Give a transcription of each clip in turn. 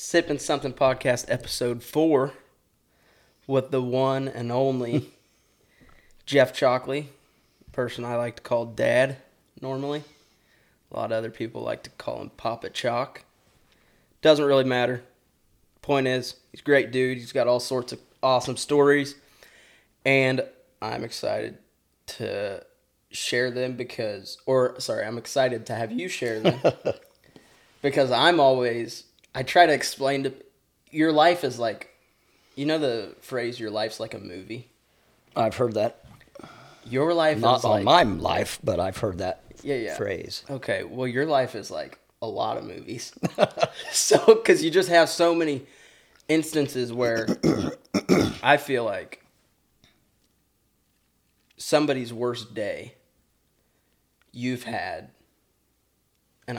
Sippin' Somethin' Podcast Episode 4 with the one and only Jeff Chockley, person I like to call Dad normally. A lot of other people like to call him Papa Chock. Doesn't really matter. Point is, he's a great dude. He's got all sorts of awesome stories. And I'm excited to share them I'm excited to have you share them because I try to explain to your life is like, you know the phrase, your life's like a movie? I've heard that. Your life is like... Not on my life, but I've heard that phrase. Okay, well, your life is like a lot of movies. So, because you just have so many instances where I feel like somebody's worst day you've had, and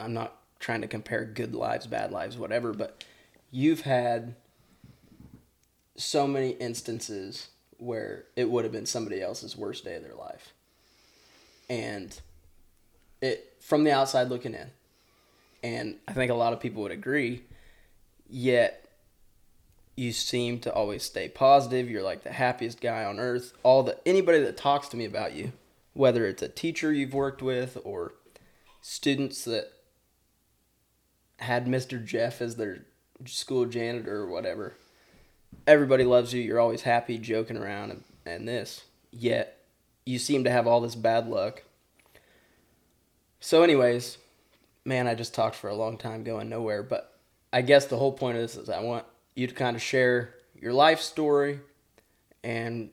I'm not trying to compare good lives, bad lives, whatever, but you've had so many instances where it would have been somebody else's worst day of their life. And it from the outside looking in. And I think a lot of people would agree, yet you seem to always stay positive. You're like the happiest guy on earth. Anybody that talks to me about you, whether it's a teacher you've worked with or students that had Mr. Jeff as their school janitor or whatever. Everybody loves you. You're always happy, joking around, and this. Yet, you seem to have all this bad luck. So anyways, man, I just talked for a long time going nowhere. But I guess the whole point of this is I want you to kind of share your life story and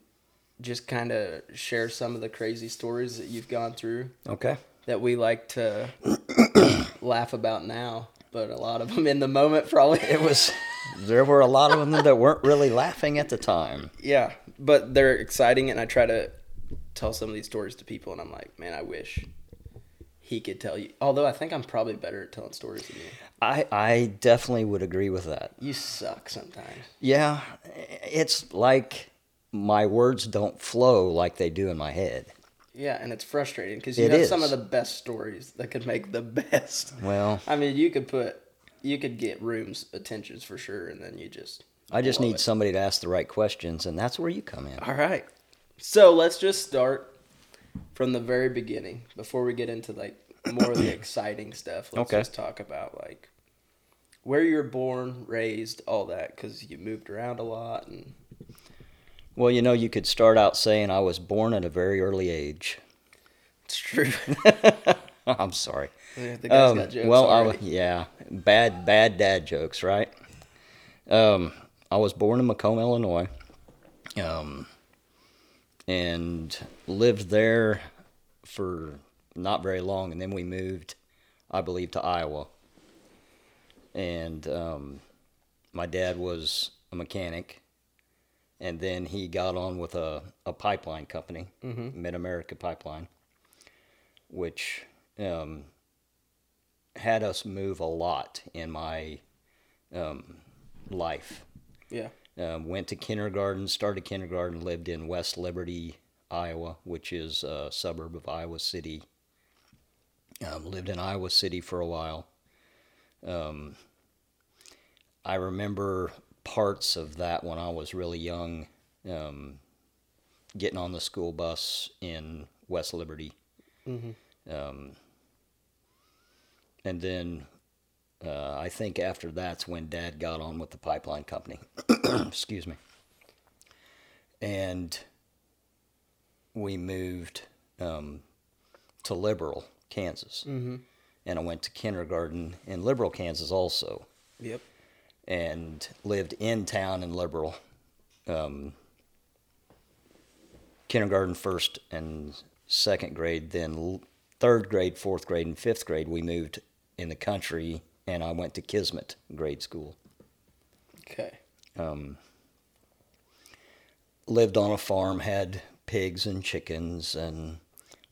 just kind of share some of the crazy stories that you've gone through. Okay. That we like to laugh about now. But a lot of them in the moment probably. There were a lot of them that weren't really laughing at the time. Yeah, but they're exciting, and I try to tell some of these stories to people, and I'm like, man, I wish he could tell you. Although I think I'm probably better at telling stories than you. I definitely would agree with that. You suck sometimes. Yeah, it's like my words don't flow like they do in my head. Yeah, and it's frustrating because you have some of the best stories that could make the best. Well, I mean, you could get rooms attentions for sure, and then I just need somebody to ask the right questions, and that's where you come in. All right, so let's just start from the very beginning before we get into like more of the exciting stuff. Let's just talk about like where you were born, raised, all that, because you moved around a lot and. Well, you know, you could start out saying I was born at a very early age. It's true. I'm sorry. Yeah, the guy's got jokes already. Bad dad jokes, right? I was born in Macomb, Illinois, and lived there for not very long, and then we moved, I believe, to Iowa. And my dad was a mechanic. And then he got on with a pipeline company, Mid-America Pipeline, which had us move a lot in my life. Yeah. Went to kindergarten, started kindergarten, lived in West Liberty, Iowa, which is a suburb of Iowa City. Lived in Iowa City for a while. I remember parts of that when I was really young, getting on the school bus in West Liberty. Mm-hmm. And then I think after that's when Dad got on with the pipeline company. Excuse me. And we moved to Liberal, Kansas. Mm-hmm. And I went to kindergarten in Liberal, Kansas also. Yep. And lived in town in Liberal, kindergarten, first and second grade, then third grade, fourth grade, and fifth grade, we moved in the country, and I went to Kismet grade school. Okay. Lived on a farm, had pigs and chickens, and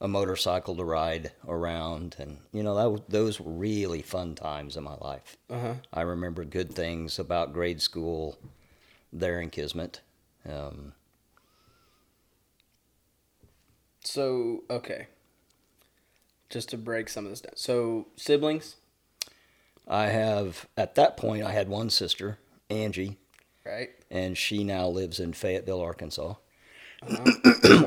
a motorcycle to ride around, and you know those were really fun times in my life. Uh-huh. I remember good things about grade school there in Kismet. So okay, just to break some of this down. So siblings? I have, at that point, I had one sister, Angie. Right. And she now lives in Fayetteville, Arkansas,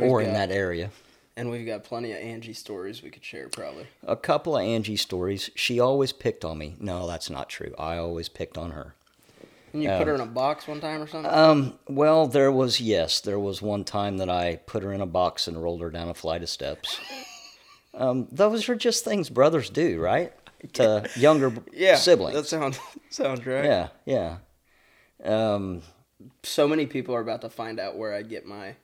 or in that area. And we've got plenty of Angie stories we could share, probably. A couple of Angie stories. She always picked on me. No, that's not true. I always picked on her. And you put her in a box one time or something? Well, there was one time that I put her in a box and rolled her down a flight of steps. Those are just things brothers do, right? To younger siblings. Yeah, that sounds right. Yeah, yeah. So many people are about to find out where I get my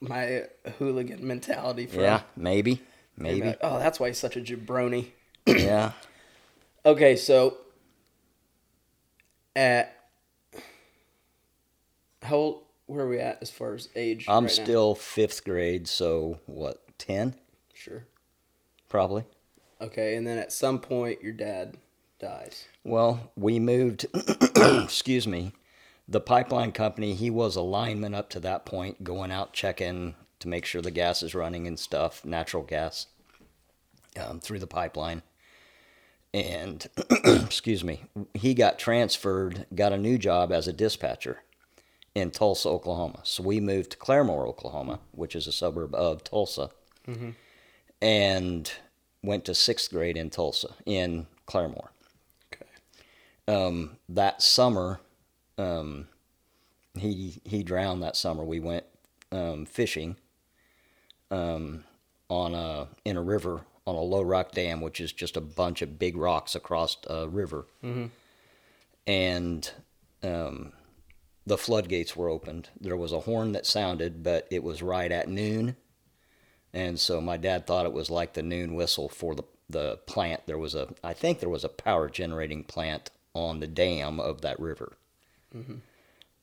my hooligan mentality from. Yeah, maybe. About, oh, that's why he's such a jabroni. Yeah. Okay, so at how old were we at as far as age? I'm right still now? Fifth grade, so what, 10? Sure. Probably. Okay, and then at some point your dad dies. Well, we moved, excuse me, the pipeline company, he was a lineman up to that point, going out checking to make sure the gas is running and stuff, natural gas, through the pipeline. And, excuse me, he got transferred, got a new job as a dispatcher in Tulsa, Oklahoma. So we moved to Claremore, Oklahoma, which is a suburb of Tulsa, mm-hmm. and went to sixth grade in Tulsa, in Claremore. That summer, he drowned that summer. We went fishing in a river on a low rock dam, which is just a bunch of big rocks across a river. Mm-hmm. And the floodgates were opened. There was a horn that sounded, but it was right at noon. And so my dad thought it was like the noon whistle for the plant. I think there was a power generating plant on the dam of that river. Mm-hmm.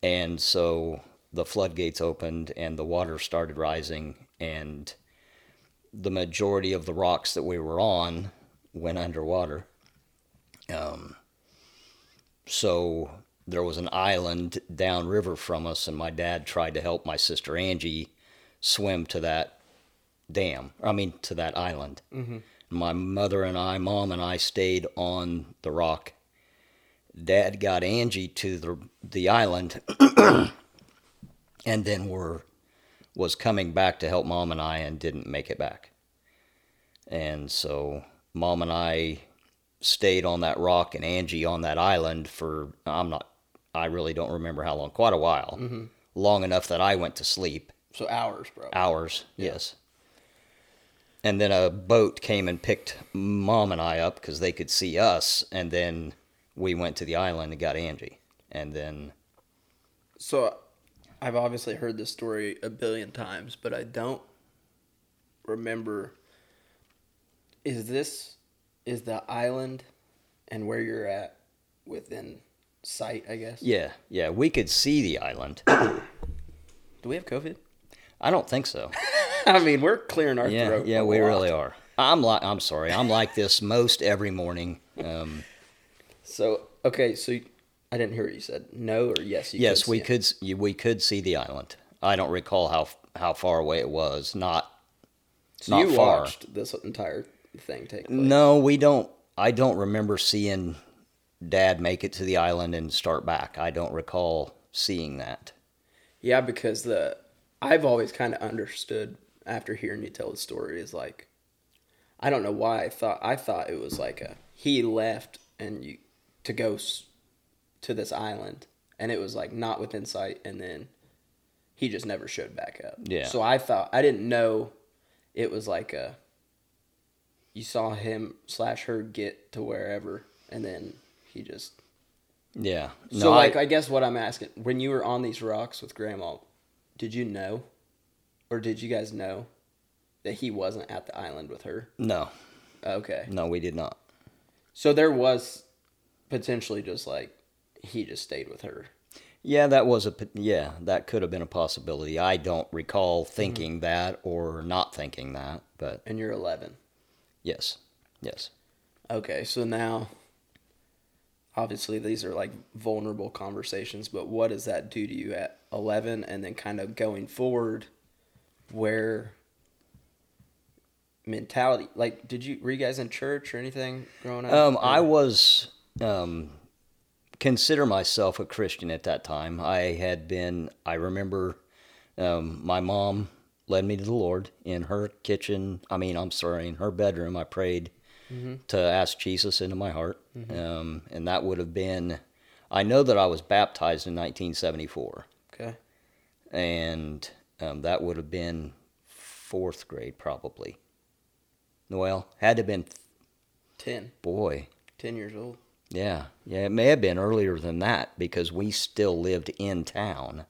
And so the floodgates opened and the water started rising, and the majority of the rocks that we were on went underwater. So there was an island downriver from us, and my dad tried to help my sister Angie swim to that dam, to that island. Mm-hmm. My mother and I, Mom and I, stayed on the rock. Dad got Angie to the island, and then was coming back to help Mom and I, and didn't make it back. And so Mom and I stayed on that rock and Angie on that island for, I really don't remember how long, quite a while. Mm-hmm. Long enough that I went to sleep. So hours, bro. Hours, yeah. Yes. And then a boat came and picked Mom and I up because they could see us. And then we went to the island and got Angie. And then... So I've obviously heard this story a billion times, but I don't remember. Is the island and where you're at within sight, I guess? Yeah, yeah. We could see the island. Do we have COVID? I don't think so. We're clearing our throat. Yeah, we really are. I'm sorry. I'm like this most every morning. So I didn't hear what you said. No or yes? We could see the island. I don't recall how far away it was. Not you far. Watched this entire thing take place? No, we don't. I don't remember seeing Dad make it to the island and start back. I don't recall seeing that. Yeah, because I've always kind of understood after hearing you tell the story is like, I don't know why I thought it was like he left and you to go to this island, and it was like not within sight, and then he just never showed back up. Yeah. So I didn't know it was like you saw him / her get to wherever, and then he just. Yeah. No, so I guess what I'm asking, when you were on these rocks with Grandma, did you know, or did you guys know that he wasn't at the island with her? No. Okay. No, we did not. So there was potentially just like he just stayed with her. Yeah, that could have been a possibility. I don't recall thinking mm-hmm. that or not thinking that, but. And you're 11. Yes. Okay, so now, obviously these are like vulnerable conversations, but what does that do to you at 11, and then kind of going forward where mentality? Like, were you guys in church or anything growing up? I was consider myself a Christian at that time. I remember my mom led me to the Lord in her kitchen. In her bedroom. I prayed to ask Jesus into my heart. And that would have been, I know that I was baptized in 1974. Okay. And that would have been 4th grade probably. Well, had to have been 10. 10 years old. Yeah, it may have been earlier than that because we still lived in town.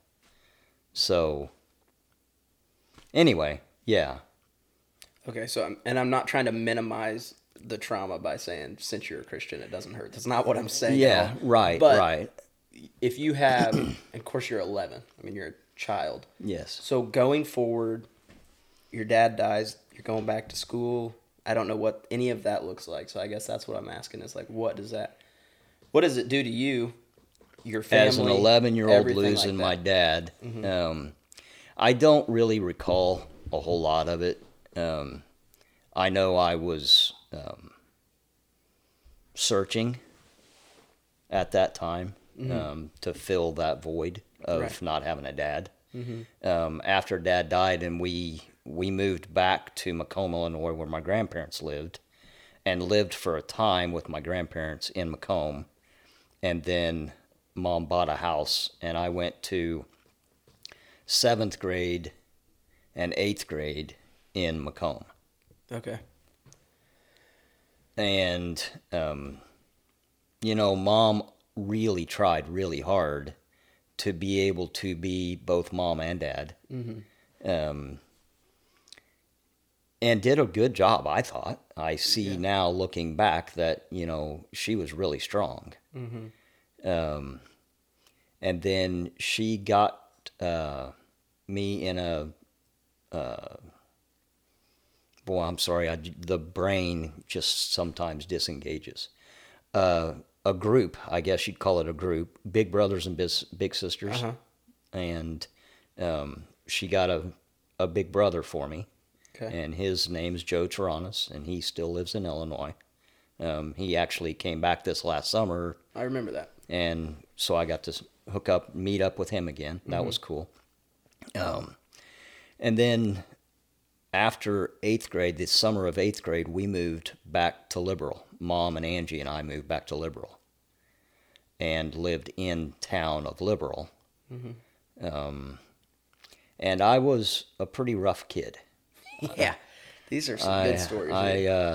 So, anyway, yeah. Okay, so, I'm not trying to minimize the trauma by saying, since you're a Christian, it doesn't hurt. That's not what I'm saying. Yeah, right, but right. If you have, of course you're 11. You're a child. Yes. So, going forward, your dad dies, you're going back to school. I don't know what any of that looks like. So, I guess that's what I'm asking is, like, what does it do to you, your family? As an 11-year-old losing my dad, I don't really recall a whole lot of it. I know I was searching at that time to fill that void of not having a dad. After Dad died and we moved back to Macomb, Illinois, where my grandparents lived, and lived for a time with my grandparents in Macomb. And then Mom bought a house, and I went to 7th grade and 8th grade in Macomb. Okay. And, Mom really tried really hard to be able to be both Mom and Dad. And did a good job, I thought. I see now looking back that, she was really strong. And then she got me in a... the brain just sometimes disengages. A group, I guess you'd call it a group, big brothers and big sisters. And she got a big brother for me. Okay. And his name's Joe Taranis, and he still lives in Illinois. He actually came back this last summer. I remember that. And so I got to meet up with him again. That was cool. And then after 8th grade, the summer of 8th grade, we moved back to Liberal. Mom and Angie and I moved back to Liberal and lived in town of Liberal. And I was a pretty rough kid. Yeah, these are some good stories. We're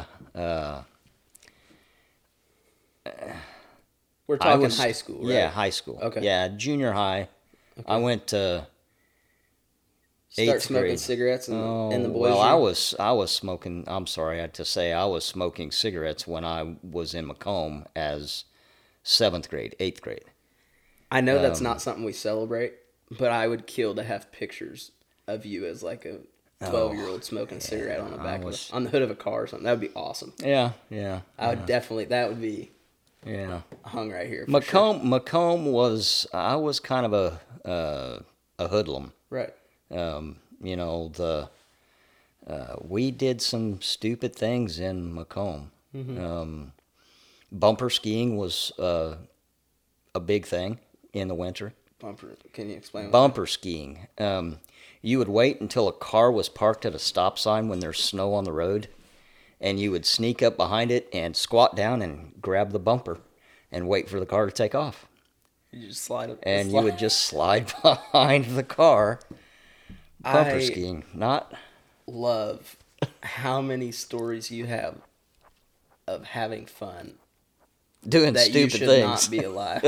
talking high school, right? Yeah, high school. Okay. Yeah, junior high. Okay. I went to smoking cigarettes in the boys' room? Well, I was smoking cigarettes when I was in Macomb as 7th grade, 8th grade. I know that's not something we celebrate, but I would kill to have pictures of you as like a 12-year-old smoking a cigarette on the back of on the hood of a car or something. That would be awesome. Yeah. I would definitely, that would be hung right here. Macomb was, I was kind of a hoodlum. Right. We did some stupid things in Macomb. Bumper skiing was a big thing in the winter. Can you explain what bumper skiing? You would wait until a car was parked at a stop sign when there's snow on the road, and you would sneak up behind it and squat down and grab the bumper and wait for the car to take off. You just slide up. And you would just slide behind the car. Bumper skiing. Not love how many stories you have of having fun. Doing stupid things. That you should not be alive.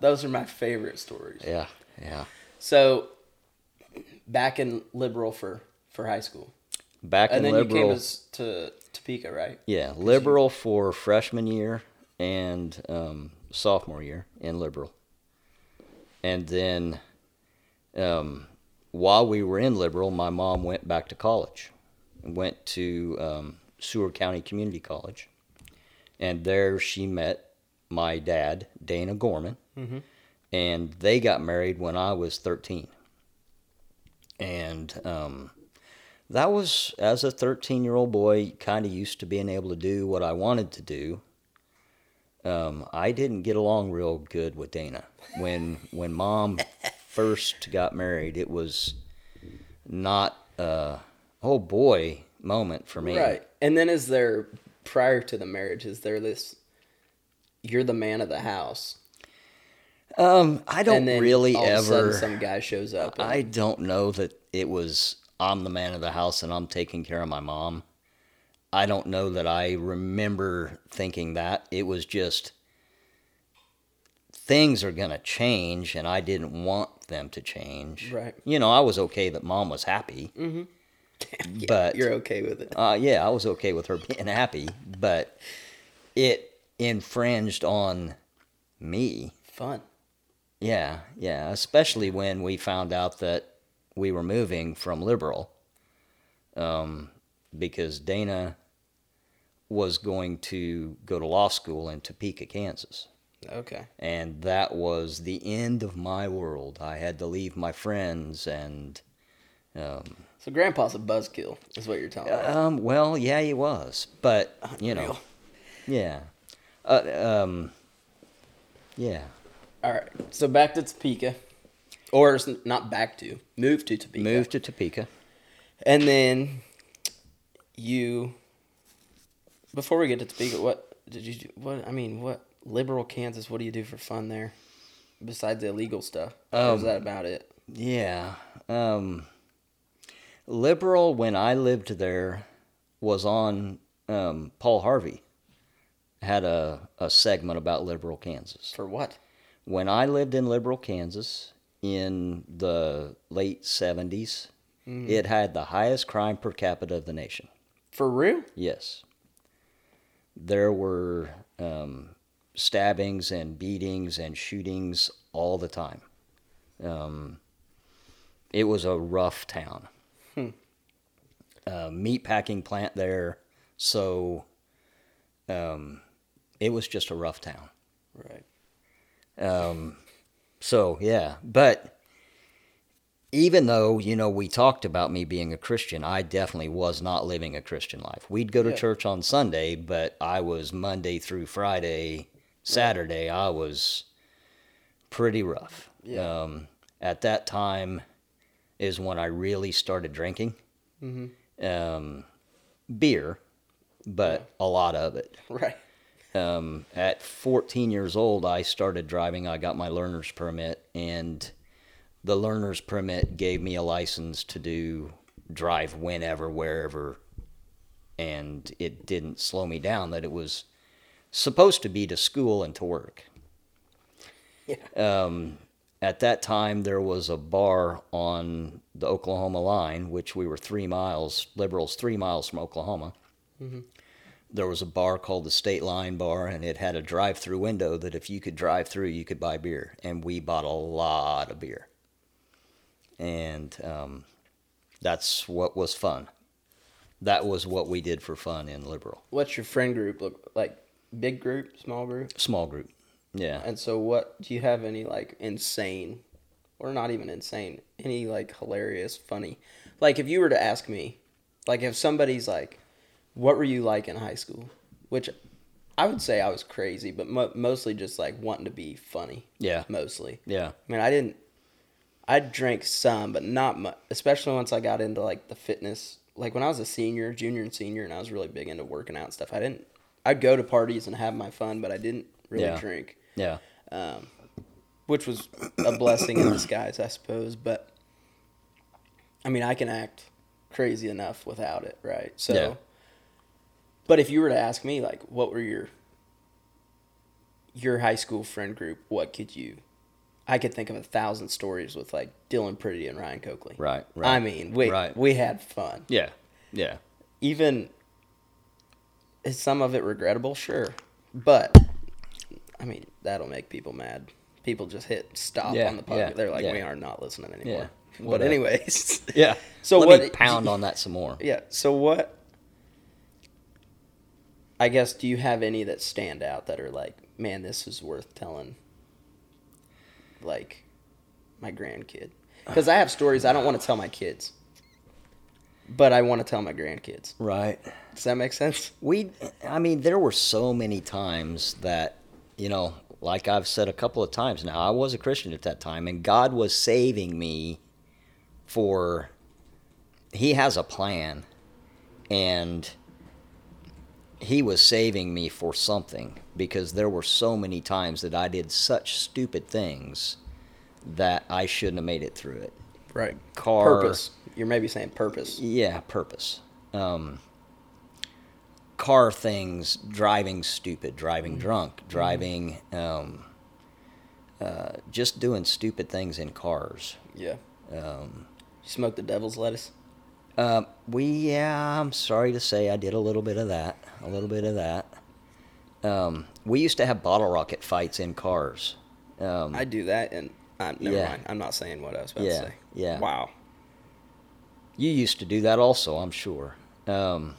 Those are my favorite stories. Yeah. So... back in Liberal for high school. Back in Liberal. And then you came to Topeka, right? Yeah, Liberal for freshman year and sophomore year in Liberal. And then while we were in Liberal, my mom went back to college. Went to Seward County Community College. And there she met my dad, Dana Gorman. And they got married when I was 13. And that was, as a 13-year-old boy, kind of used to being able to do what I wanted to do. I didn't get along real good with Dana. When Mom first got married, it was not a oh boy moment for me. Right. And then is there, prior to the marriage, is there this, you're the man of the house? I don't really ever. And then all of a sudden some guy shows up. I don't know that it was, I'm the man of the house and I'm taking care of my mom. I don't know that I remember thinking that. It was just, things are going to change, and I didn't want them to change. Right. You know, I was okay that Mom was happy. Mm-hmm. Yeah, but you're okay with it. Yeah, I was okay with her being happy, but it infringed on me. Fun. Yeah, especially when we found out that we were moving from Liberal. Because Dana was going to go to law school in Topeka, Kansas. Okay. And that was the end of my world. I had to leave my friends and... So Grandpa's a buzzkill, is what you're talking about. Well, yeah, he was. But, you know... Yeah. Yeah. All right. So back to Topeka. Or not back to. Moved to Topeka. Moved to Topeka. And then... You, before we get to Topeka, what did you do? What Liberal, Kansas, what do you do for fun there besides the illegal stuff? Was that about it? Yeah. Liberal, when I lived there, was on Paul Harvey. Had a segment about Liberal, Kansas. For what? When I lived in Liberal, Kansas in the late 70s, mm. It had the highest crime per capita of the nation. For real? Yes. There were stabbings and beatings and shootings all the time. It was a rough town. Meatpacking plant there, so it was just a rough town. Right. So, yeah, but... Even though, you know, we talked about me being a Christian, I definitely was not living a Christian life. We'd go to church on Sunday, but I was Monday through Friday, Saturday, I was pretty rough. Yeah. At that time is when I really started drinking. Mm-hmm. Beer, but a lot of it. Right. At 14 years old, I started driving. I got my learner's permit, and... The learner's permit gave me a license to drive whenever, wherever, and it didn't slow me down that it was supposed to be to school and to work. Yeah. At that time, there was a bar on the Oklahoma line, which we were 3 miles, Liberals 3 miles from Oklahoma. Mm-hmm. There was a bar called the State Line Bar, and it had a drive-through window that if you could drive through, you could buy beer, and we bought a lot of beer. And that's what was fun. That was what we did for fun in Liberal. What's your friend group look like? Big group, small group? Small group, yeah. And so what, do you have any like insane, or not even insane, any like hilarious, funny? Like if you were to ask me, like if somebody's like, what were you like in high school? Which I would say I was crazy, but mostly just like wanting to be funny. Yeah. Mostly. Yeah. I mean, I drank some, but not much, especially once I got into, like, the fitness. Like, when I was a senior, junior and senior, and I was really big into working out and stuff, I'd go to parties and have my fun, but I didn't really drink. Yeah. Which was a blessing in disguise, I suppose. But, I mean, I can act crazy enough without it, right? So, but if you were to ask me, like, what were your high school friend group, what could you... I could think of 1,000 stories with, like, Dylan Pretty and Ryan Coakley. Right. I mean, we had fun. Yeah. Even, is some of it regrettable? Sure. But, I mean, that'll make people mad. People just hit stop on the podcast. Yeah, they're like, we are not listening anymore. Yeah, but anyways. Yeah. So Let me pound on that some more. Yeah. So what, I guess, do you have any that stand out that are like, man, this is worth telling? Like my grandkid, because I have stories I don't want to tell my kids, but I want to tell my grandkids. Right. Does that make sense? I mean, there were so many times that, you know, like I've said a couple of times now, I was a Christian at that time, and God was saving me for, he has a plan, and he was saving me for something, because there were so many times that I did such stupid things that I shouldn't have made it through it. Right. Purpose. You're maybe saying purpose. Yeah, purpose. Car things, driving stupid, driving drunk, driving, just doing stupid things in cars. Yeah. You smoked the devil's lettuce? I'm sorry to say I did a little bit of that. We used to have bottle rocket fights in cars. I do that, and never mind. I'm not saying what I was about to say. Yeah. Wow. You used to do that also, I'm sure. I was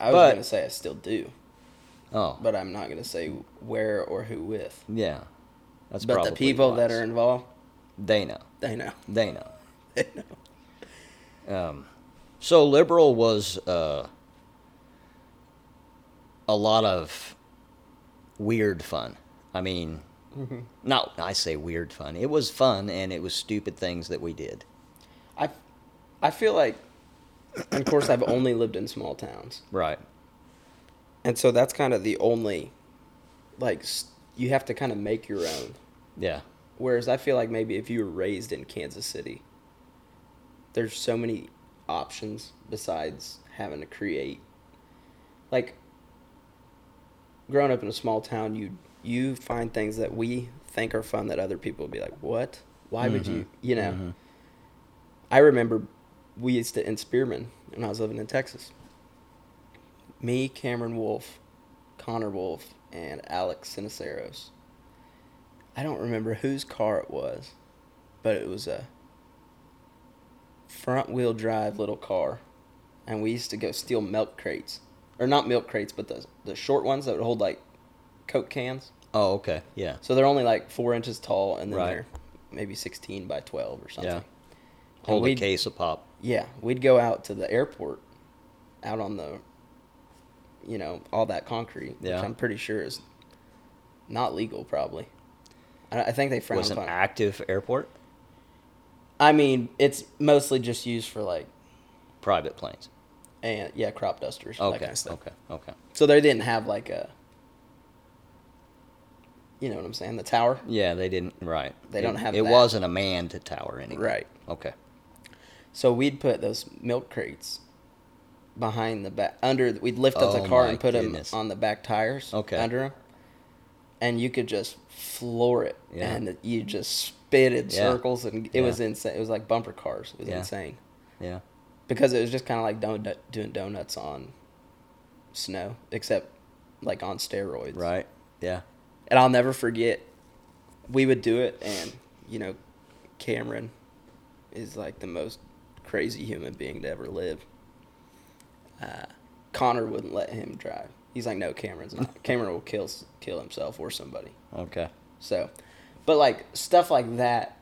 going to say I still do. Oh. But I'm not going to say where or who with. Yeah. That's probably the people wise. That are involved, they know. They know. So Liberal was a lot of weird fun. I mean, not I say weird fun. It was fun, and it was stupid things that we did. I feel like, of course, I've only lived in small towns. Right. And so that's kind of the only, like, you have to kind of make your own. Yeah. Whereas I feel like maybe if you were raised in Kansas City, there's so many options besides having to create. Like, growing up in a small town, you find things that we think are fun that other people would be like, what? Why would you? You know. Mm-hmm. I remember we used to, in Spearman, when I was living in Texas, me, Cameron Wolf, Connor Wolf, and Alex Siniceros. I don't remember whose car it was, but it was a front-wheel drive little car, and we used to go steal milk crates, or not milk crates, but the short ones that would hold like Coke cans. Oh, okay, yeah. So they're only like 4 inches tall, and then they're maybe 16 by 12 or something. Yeah. Hold a case of pop. Yeah, we'd go out to the airport, out on the, you know, all that concrete, which I'm pretty sure is not legal, probably. I think they frowned upon it. Was an active airport? I mean, it's mostly just used for, like... private planes. And, yeah, crop dusters. Okay, that kind of stuff. Okay. So they didn't have, like, a... You know what I'm saying? The tower? Yeah, they didn't... Right. They don't have that. It wasn't a manned tower anymore. Right. Okay. So we'd put those milk crates behind the back... We'd lift up the car and put them on the back tires. Okay. Under them. And you could just floor it. Yeah. And you just... spitted circles, and it was insane. It was like bumper cars. It was insane. Yeah. Because it was just kind of like doing donuts on snow, except like on steroids. Right. Yeah. And I'll never forget, we would do it, and, you know, Cameron is like the most crazy human being to ever live. Connor wouldn't let him drive. He's like, no, Cameron's not. Cameron will kill himself or somebody. Okay. So... But, like, stuff like that,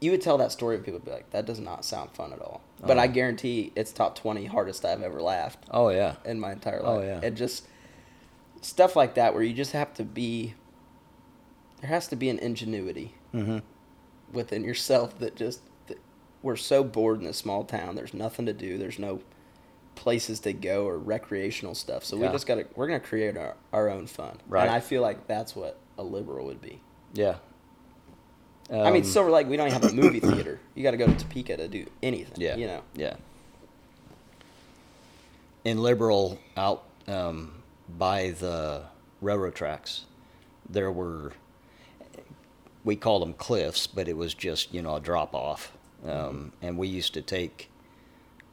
you would tell that story and people would be like, that does not sound fun at all. But I guarantee it's top 20 hardest I've ever laughed. Oh, yeah. In my entire life. Oh, yeah. And just stuff like that where you just have to be, there has to be an ingenuity within yourself that just, we're so bored in a small town. There's nothing to do. There's no places to go or recreational stuff. So we just got to, we're going to create our own fun. Right. And I feel like that's what a Liberal would be. Yeah. I mean, Silver Lake, we don't even have a movie theater. You got to go to Topeka to do anything, you know? Yeah. In Liberal, out by the railroad tracks, there were, we called them cliffs, but it was just, you know, a drop-off. And we used to take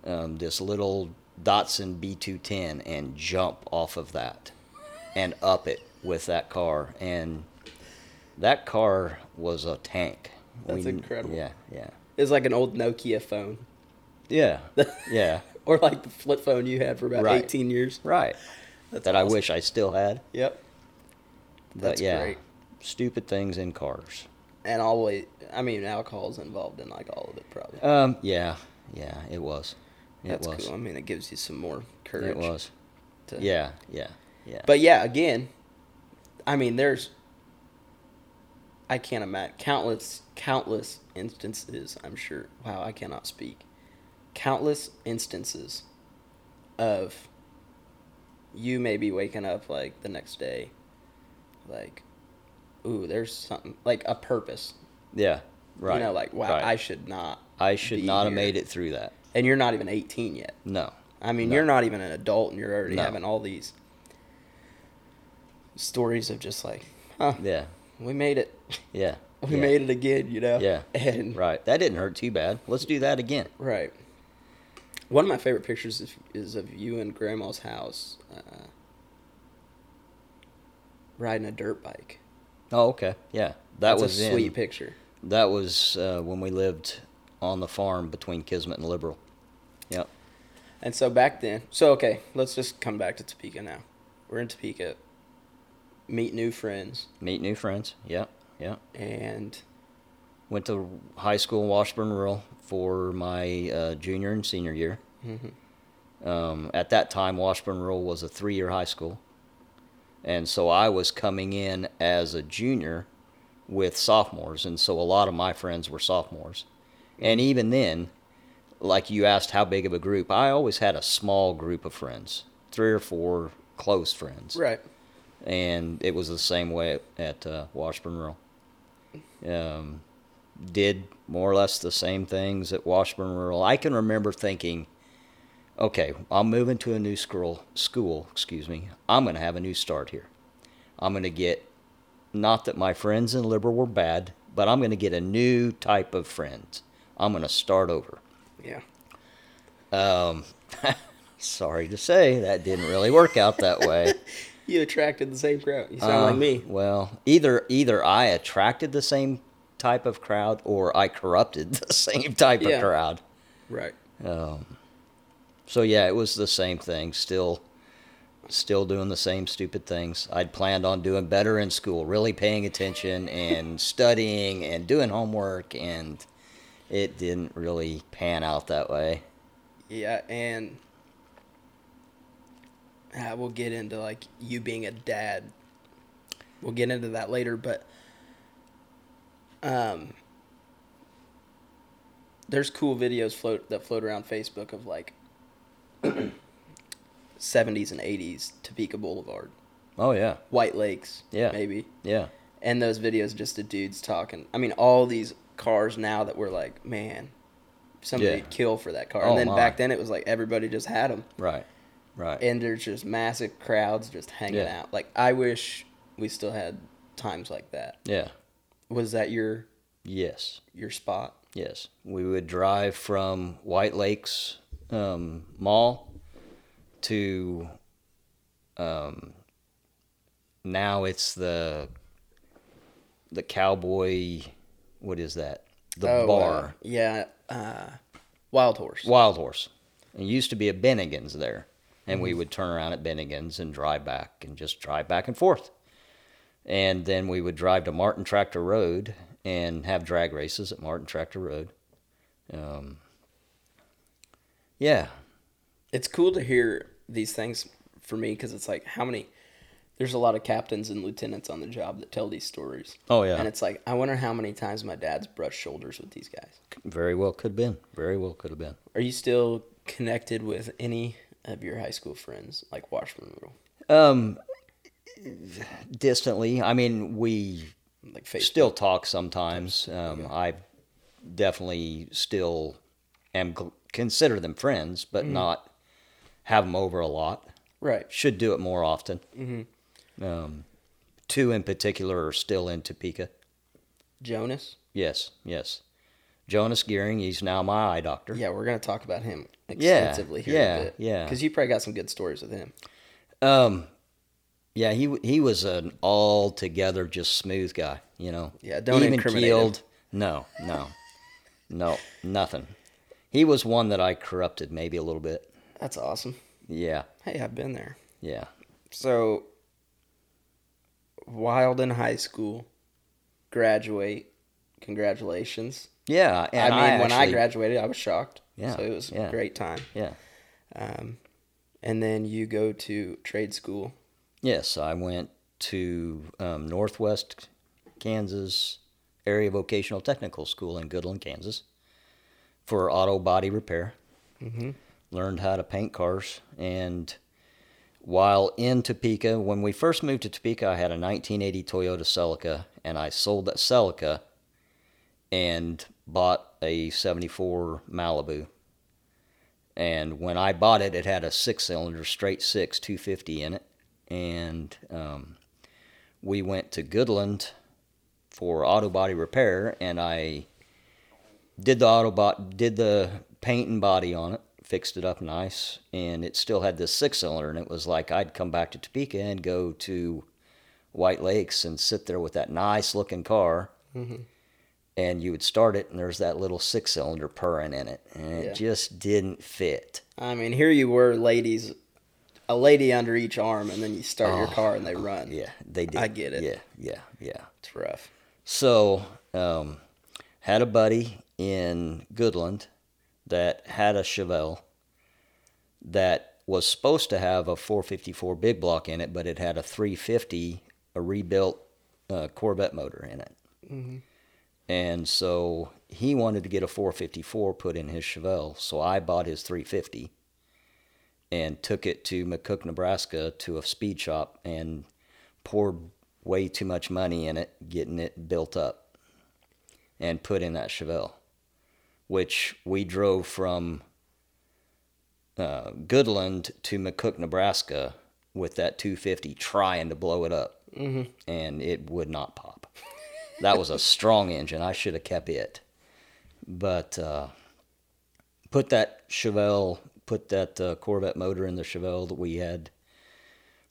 this little Datsun B210 and jump off of that and up it with that car. And... that car was a tank. That's incredible. Yeah, yeah. It was like an old Nokia phone. Yeah, yeah. Or like the flip phone you had for about 18 years. Right. That awesome. I wish I still had. Yep. That's great. Stupid things in cars. And alcohol's involved in like all of it, probably. Yeah, it was. That's cool. I mean, it gives you some more courage. It was. Yeah. But yeah, again, I mean, there's, I can't imagine, countless instances, I'm sure. Wow, I cannot speak. Countless instances of you maybe waking up, like, the next day, like, ooh, there's something, like, a purpose. Yeah, right. You know, like, wow, right. I should not have made it through that. And you're not even 18 yet. No. I mean, you're not even an adult, and you're already having all these stories of just like, huh, yeah, we made it. Yeah. We made it again, you know? Yeah. And right. That didn't hurt too bad. Let's do that again. Right. One of my favorite pictures is of you in Grandma's house riding a dirt bike. Oh, okay. Yeah. That's a sweet picture. That was when we lived on the farm between Kismet and Liberal. Yep. And so back then, let's just come back to Topeka now. We're in Topeka. Meet new friends. Yeah. And went to high school in Washburn Rural for my junior and senior year. Mm-hmm. At that time, Washburn Rural was a 3-year high school. And so I was coming in as a junior with sophomores. And so a lot of my friends were sophomores. And even then, like you asked how big of a group, I always had a small group of friends, 3 or 4 close friends. Right. And it was the same way at Washburn Rural. Did more or less the same things at Washburn Rural. I can remember thinking, okay, I'm moving to a new school. I'm going to have a new start here. I'm going to get, not that my friends in Liberal were bad, but I'm going to get a new type of friends. I'm going to start over. Yeah. Sorry to say, that didn't really work out that way. You attracted the same crowd. You sound like me. Well, either I attracted the same type of crowd or I corrupted the same type of crowd. Right. It was the same thing. Still doing the same stupid things. I'd planned on doing better in school, really paying attention and studying and doing homework, and it didn't really pan out that way. Yeah, and we'll get into, like, you being a dad. We'll get into that later, but there's cool videos that float around Facebook of, like, 70s and 80s Topeka Boulevard. Oh, yeah. White Lakes. Yeah. Maybe. Yeah. And those videos, just the dudes talking. I mean, all these cars now that were like, man, somebody'd kill for that car. Oh, and then back then it was like everybody just had them. Right. Right. And there's just massive crowds just hanging out. Like, I wish we still had times like that. Yeah. Was that your spot? Yes. We would drive from White Lakes Mall to now it's the Cowboy, what is that? The bar. Wild Horse. It used to be a Bennigan's there. And we would turn around at Bennigan's and drive back and just drive back and forth. And then we would drive to Martin Tractor Road and have drag races at Martin Tractor Road. It's cool to hear these things for me because it's like there's a lot of captains and lieutenants on the job that tell these stories. Oh, yeah. And it's like, I wonder how many times my dad's brushed shoulders with these guys. Very well could have been. Are you still connected with any of your high school friends, like Washburn Rural? Distantly. I mean, we still talk sometimes. I definitely still consider them friends, but not have them over a lot. Right. Should do it more often. Mm-hmm. Two in particular are still in Topeka. Jonas? Yes. Jonas Gearing, he's now my eye doctor. Yeah, we're going to talk about him extensively here in a bit. Yeah, because you probably got some good stories with him. He was an all-together just smooth guy, you know. Yeah, don't incriminate him. No, nothing. He was one that I corrupted maybe a little bit. That's awesome. Yeah. Hey, I've been there. Yeah. So, wild in high school, graduate, congratulations. Yeah. And I mean, when I graduated, I was shocked. Yeah. So it was a great time. Yeah. And then you go to trade school. Yes, I went to Northwest Kansas Area Vocational Technical School in Goodland, Kansas, for auto body repair. Mm-hmm. Learned how to paint cars. And while in Topeka, when we first moved to Topeka, I had a 1980 Toyota Celica, and I sold that Celica and bought a 74 Malibu. And when I bought it, it had a 6-cylinder, straight 6, 250 in it. And we went to Goodland for auto body repair, and I did the paint and body on it, fixed it up nice, and it still had this 6-cylinder, and it was like I'd come back to Topeka and go to White Lakes and sit there with that nice-looking car, mm-hmm. and you would start it, and there's that little 6-cylinder purring in it, and it just didn't fit. I mean, here you were, ladies, a lady under each arm, and then you start your car, and they run. Yeah, they did. I get it. Yeah. It's rough. So, had a buddy in Goodland that had a Chevelle that was supposed to have a 454 big block in it, but it had a 350, a rebuilt Corvette motor in it. Mm-hmm. And so he wanted to get a 454 put in his Chevelle, so I bought his 350 and took it to McCook, Nebraska, to a speed shop and poured way too much money in it, getting it built up, and put in that Chevelle, which we drove from Goodland to McCook, Nebraska, with that 250 trying to blow it up, mm-hmm. and it would not pop. That was a strong engine. I should have kept it. But put that Corvette motor in the Chevelle that we had,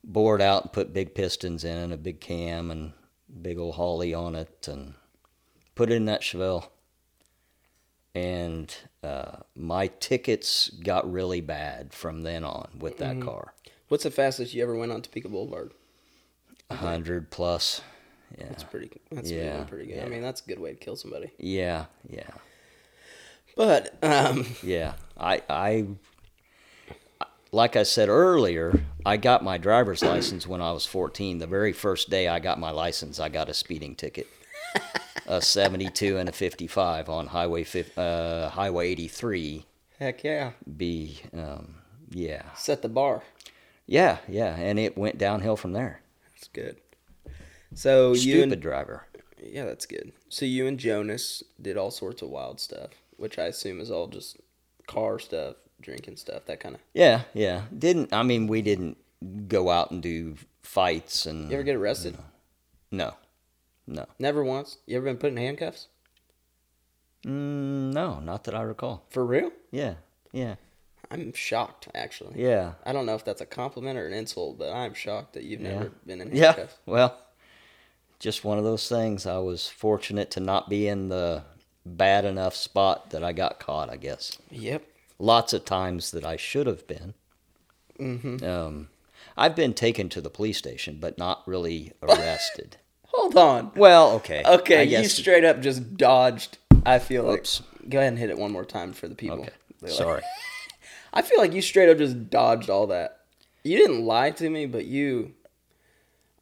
bored out and put big pistons in and a big cam and big old Holly on it, and put it in that Chevelle. And my tickets got really bad from then on with that mm-hmm. car. What's the fastest you ever went on Topeka Boulevard? 100 plus. Yeah. That's pretty good. Yeah. I mean, that's a good way to kill somebody. Yeah. But I like I said earlier, I got my driver's license when I was 14. The very first day I got my license, I got a speeding ticket. A 72 and a 55 on Highway 83. Heck yeah. Set the bar. Yeah, and it went downhill from there. That's good. So driver. Yeah, that's good. So you and Jonas did all sorts of wild stuff, which I assume is all just car stuff, drinking stuff, that kind of. Yeah. We didn't go out and do fights and. You ever get arrested? No. Never once? You ever been put in handcuffs? No, not that I recall. For real? Yeah. I'm shocked, actually. Yeah. I don't know if that's a compliment or an insult, but I'm shocked that you've never been in handcuffs. Yeah, well, just one of those things. I was fortunate to not be in the bad enough spot that I got caught, I guess. Yep. Lots of times that I should have been. Mm-hmm. I've been taken to the police station, but not really arrested. Hold on. Well, okay. Okay, you straight up just dodged, I feel. Oops. Like. Go ahead and hit it one more time for the people. Okay. Sorry. I feel like you straight up just dodged all that. You didn't lie to me, but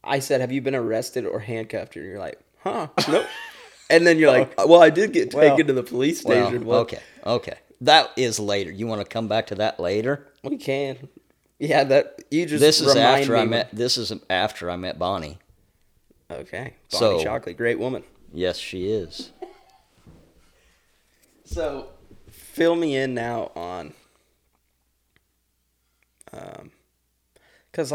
I said, have you been arrested or handcuffed? And you're like, huh, nope. And then you're like, well, I did get taken to the police station. Well, okay. That is later. You want to come back to that later? We can. Yeah, this is after I met Bonnie. Okay. Bonnie Chockley, great woman. Yes, she is. So, fill me in now on, because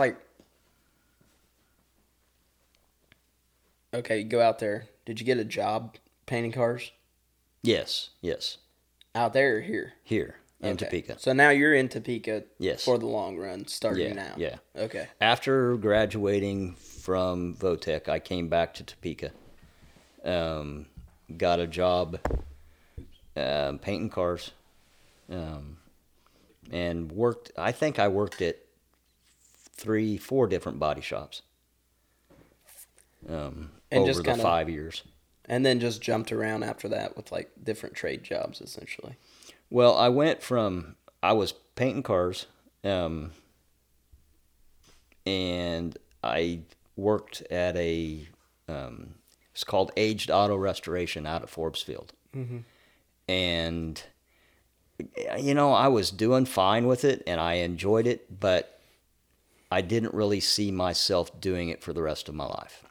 okay, you go out there. Did you get a job painting cars? Yes. Out there or here? Here, in Topeka. So now you're in Topeka for the long run, starting now. Yeah. Okay. After graduating from Votech, I came back to Topeka, got a job painting cars, and worked. I think I worked at 3-4 different body shops over the 5 years. And then just jumped around after that with, like, different trade jobs, essentially. Well, I went from, I was painting cars, and I worked at a, it's called Aged Auto Restoration out at Forbesfield. Mm-hmm. And, you know, I was doing fine with it and I enjoyed it, but I didn't really see myself doing it for the rest of my life.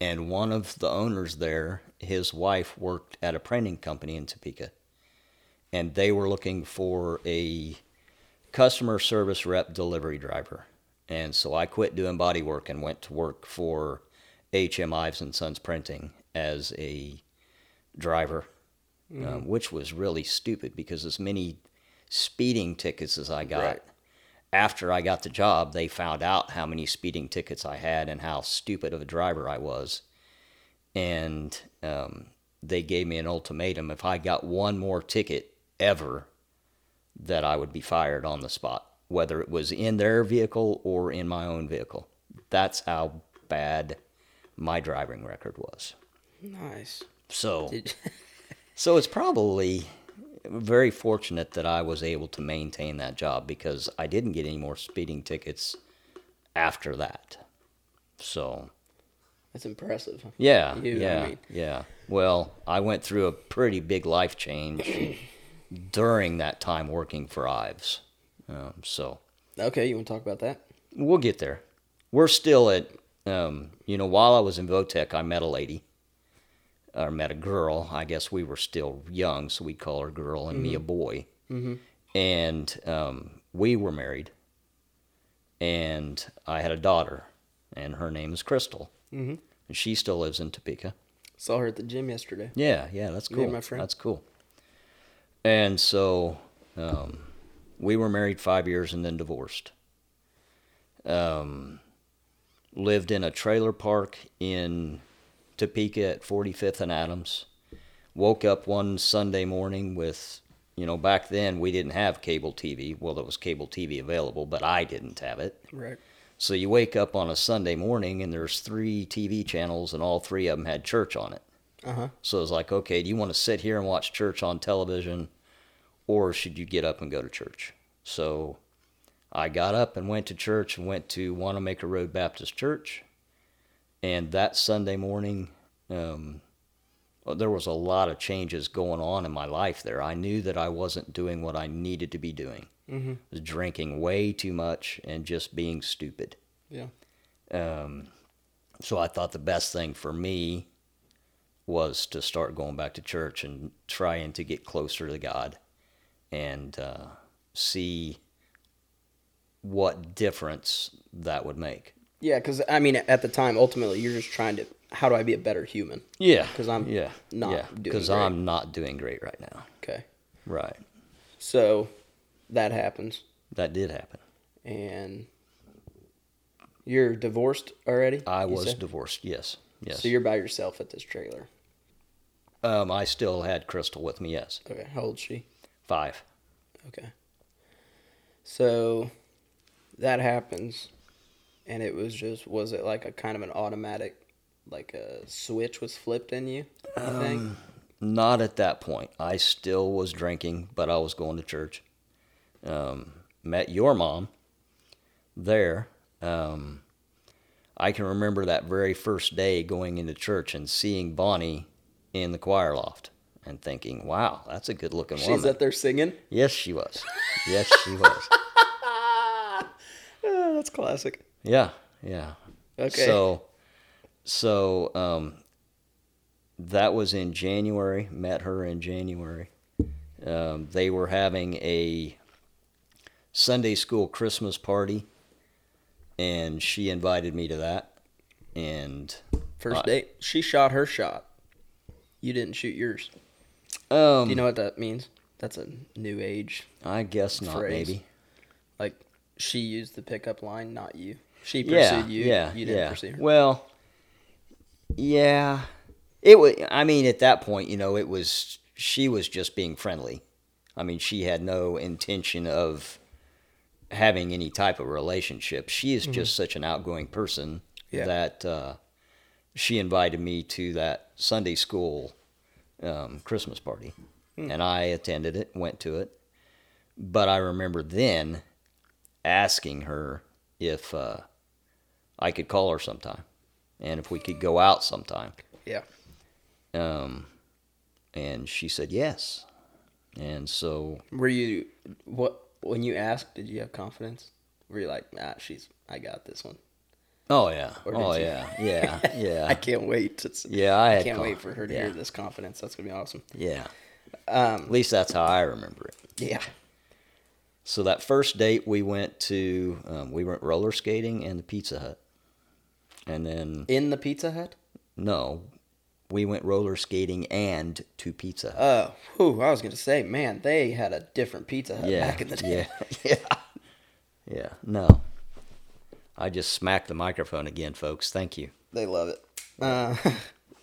And one of the owners there, his wife worked at a printing company in Topeka, and they were looking for a customer service rep delivery driver. And so I quit doing body work and went to work for H.M. Ives and Sons Printing as a driver, which was really stupid because as many speeding tickets as I got, right. After I got the job, they found out how many speeding tickets I had and how stupid of a driver I was. And they gave me an ultimatum. If I got one more ticket ever, that I would be fired on the spot, whether it was in their vehicle or in my own vehicle. That's how bad my driving record was. Nice. So, so it's probably... very fortunate that I was able to maintain that job because I didn't get any more speeding tickets after that. So that's impressive. Yeah. Well, I went through a pretty big life change during that time working for Ives. Okay. You want to talk about that? We'll get there. We're still at, you know, while I was in Votech, I met a lady. Or met a girl. I guess we were still young, so we'd call her girl and me a boy. Mm-hmm. And we were married. And I had a daughter, and her name is Crystal. Mm-hmm. And she still lives in Topeka. Saw her at the gym yesterday. Yeah, yeah, that's cool. Me and my friend. That's cool. And so we were married 5 years and then divorced. Lived in a trailer park in Topeka at 45th and Adams. Woke up one Sunday morning with, you know, back then we didn't have cable TV. Well, there was cable TV available, but I didn't have it. Right. So you wake up on a Sunday morning and there's three TV channels and all three of them had church on it. Uh-huh. So it was like, okay, do you want to sit here and watch church on television or should you get up and go to church? So I got up and went to church and went to Wanamaker Road Baptist Church. And that Sunday morning, there was a lot of changes going on in my life there. I knew that I wasn't doing what I needed to be doing. Mm-hmm. I was drinking way too much and just being stupid. Yeah. So I thought the best thing for me was to start going back to church and trying to get closer to God and see what difference that would make. Yeah, because, I mean, at the time, ultimately, you're just trying to, how do I be a better human? Yeah. Because I'm not doing great. Because I'm not doing great right now. Okay. Right. So, that happens. That did happen. And you're divorced already? I was divorced, yes. Yes. So, you're by yourself at this trailer? I still had Crystal with me, yes. Okay. How old is she? 5. Okay. So, that happens. And it was just, was it like a kind of an automatic, like a switch was flipped in you, I think? Not at that point. I still was drinking, but I was going to church. Met your mom there. I can remember that very first day going into church and seeing Bonnie in the choir loft and thinking, wow, that's a good-looking woman. She's up there singing? Yes, she was. Yes, she was. Oh, that's classic. Yeah, yeah. Okay. So, that was in January. Met her in January. They were having a Sunday school Christmas party, and she invited me to that. And first date, she shot her shot. You didn't shoot yours. Do you know what that means? That's a new age. I guess not. Phrase. Maybe. Like she used the pickup line, not you. She pursued you. Yeah, you didn't pursue her. Well, yeah. It was, I mean, at that point, you know, it was, she was just being friendly. I mean, she had no intention of having any type of relationship. She is just such an outgoing person that she invited me to that Sunday school Christmas party. and I attended it, went to it. But I remember then asking her if I could call her sometime and if we could go out sometime. Yeah. And she said yes. And so... When you asked, did you have confidence? Were you like, nah, I got this one? Oh, yeah. Yeah. I can't wait. I can't wait for her to hear this confidence. That's going to be awesome. Yeah. At least that's how I remember it. Yeah. So that first date, we went to, roller skating and the Pizza Hut. And then... In the Pizza Hut? No. We went roller skating and to Pizza Hut. I was going to say, man, they had a different Pizza Hut back in the day. Yeah. No. I just smacked the microphone again, folks. Thank you. They love it.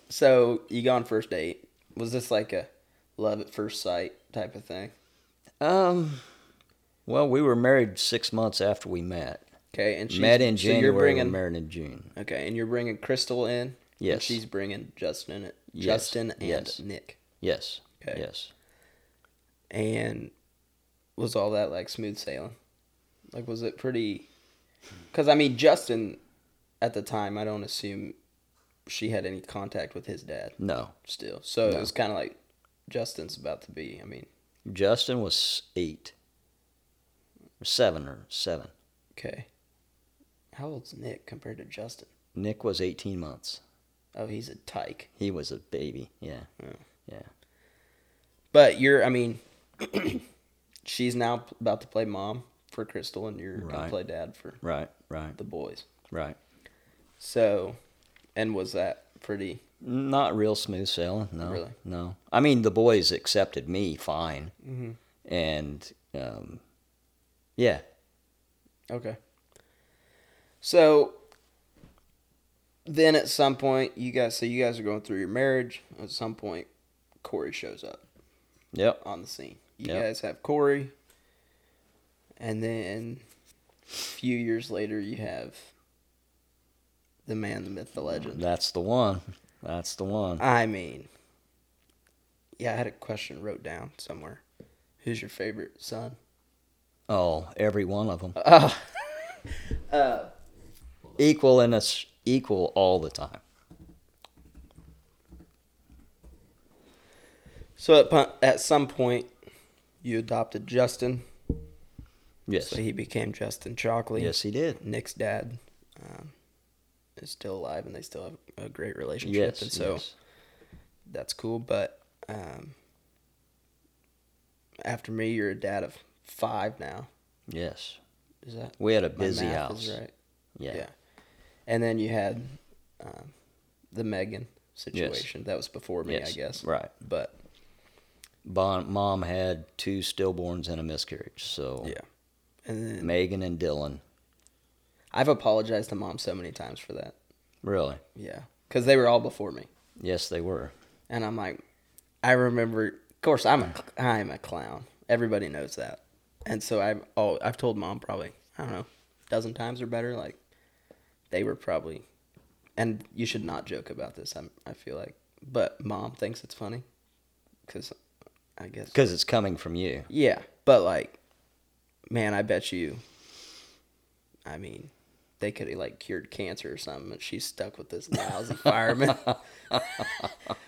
So you go on first date. Was this like a love at first sight type of thing? Well, we were married 6 months after we met. Okay, and met in January. So we were married in June. Okay, and you're bringing Crystal in. Yes. And she's bringing Justin and Nick. Yes. Okay. Yes. And was all that like smooth sailing? Like, was it pretty? Because I mean, Justin at the time, I don't assume she had any contact with his dad. No. Still, so no. It was kind of like Justin's about to be. I mean, Justin was 7. Okay. How old's Nick compared to Justin? Nick was 18 months. Oh, he's a tyke. He was a baby, yeah. But I mean, she's now about to play mom for Crystal, and you're going to play dad for the boys. Right. So, and was that pretty... Not real smooth sailing, no. Really? No. I mean, the boys accepted me fine, and yeah. Okay. So then at some point, you guys are going through your marriage. At some point, Corey shows up. Yep. On the scene. You guys have Corey. And then a few years later, you have the man, the myth, the legend. That's the one. I mean, I had a question wrote down somewhere. Who's your favorite son? Oh, every one of them. Equal all the time. So at some point, you adopted Justin. Yes. So he became Justin Chockley. Yes, he did. Nick's dad is still alive, and they still have a great relationship. Yes, and so that's cool. But after me, you're a dad of 5 now. Yes. Is that? We had a busy house. Right? Yeah. And then you had the Megan situation. Yes. That was before me, I guess. Right. But Mom had 2 stillborns and a miscarriage. So and then Megan and Dylan. I've apologized to Mom so many times for that. Really? Yeah. Because they were all before me. Yes, they were. And I'm like, I remember. Of course, I'm a clown. Everybody knows that. And so I've told Mom probably, I don't know, a dozen times or better. Like, they were probably, and you should not joke about this, I feel like. But Mom thinks it's funny because I guess. Because it's coming from you. Yeah. But like, man, I bet you, I mean, they could have like cured cancer or something, but she's stuck with this lousy fireman.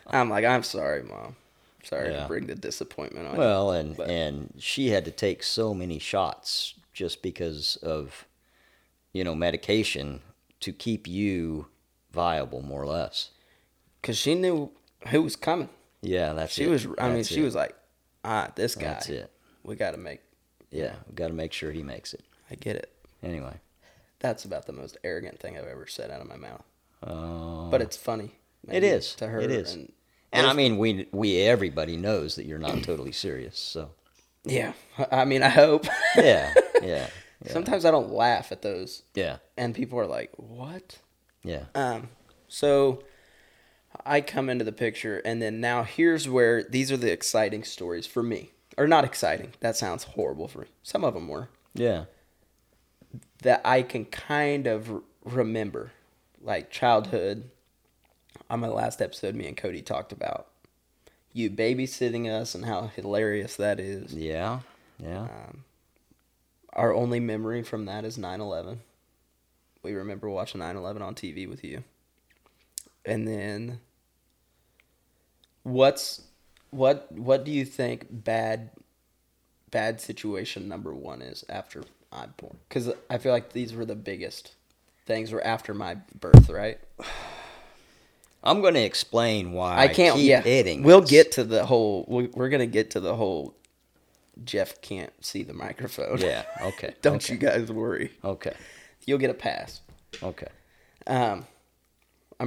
I'm like, I'm sorry, Mom. Sorry to bring the disappointment on you. Well, and she had to take so many shots just because of, medication to keep you viable, more or less. Because she knew who was coming. Yeah, she was like, this guy. That's it. We got to make. Yeah, we got to make sure he makes it. I get it. Anyway. That's about the most arrogant thing I've ever said out of my mouth. But it's funny. It is. To her. It is. And I mean, we everybody knows that you're not totally serious, so. Yeah, I mean, I hope. Yeah. Sometimes I don't laugh at those. Yeah. And people are like, what? Yeah. So I come into the picture, and then now here's where these are the exciting stories for me. Or not exciting. That sounds horrible for me. Some of them were. Yeah. That I can kind of remember, like childhood. On my last episode, me and Cody talked about you babysitting us and how hilarious that is. Yeah, yeah. Our only memory from that is 9/11. We remember watching 9/11 on TV with you. And then, what do you think bad situation number one is after I'm born? Because I feel like these were the biggest things were after my birth, right? I'm going to explain why I can't keep hitting. We'll get to the whole. We're going to get to the whole. Jeff can't see the microphone. Yeah. Okay. Don't you guys worry. Okay. You'll get a pass. Okay. I'm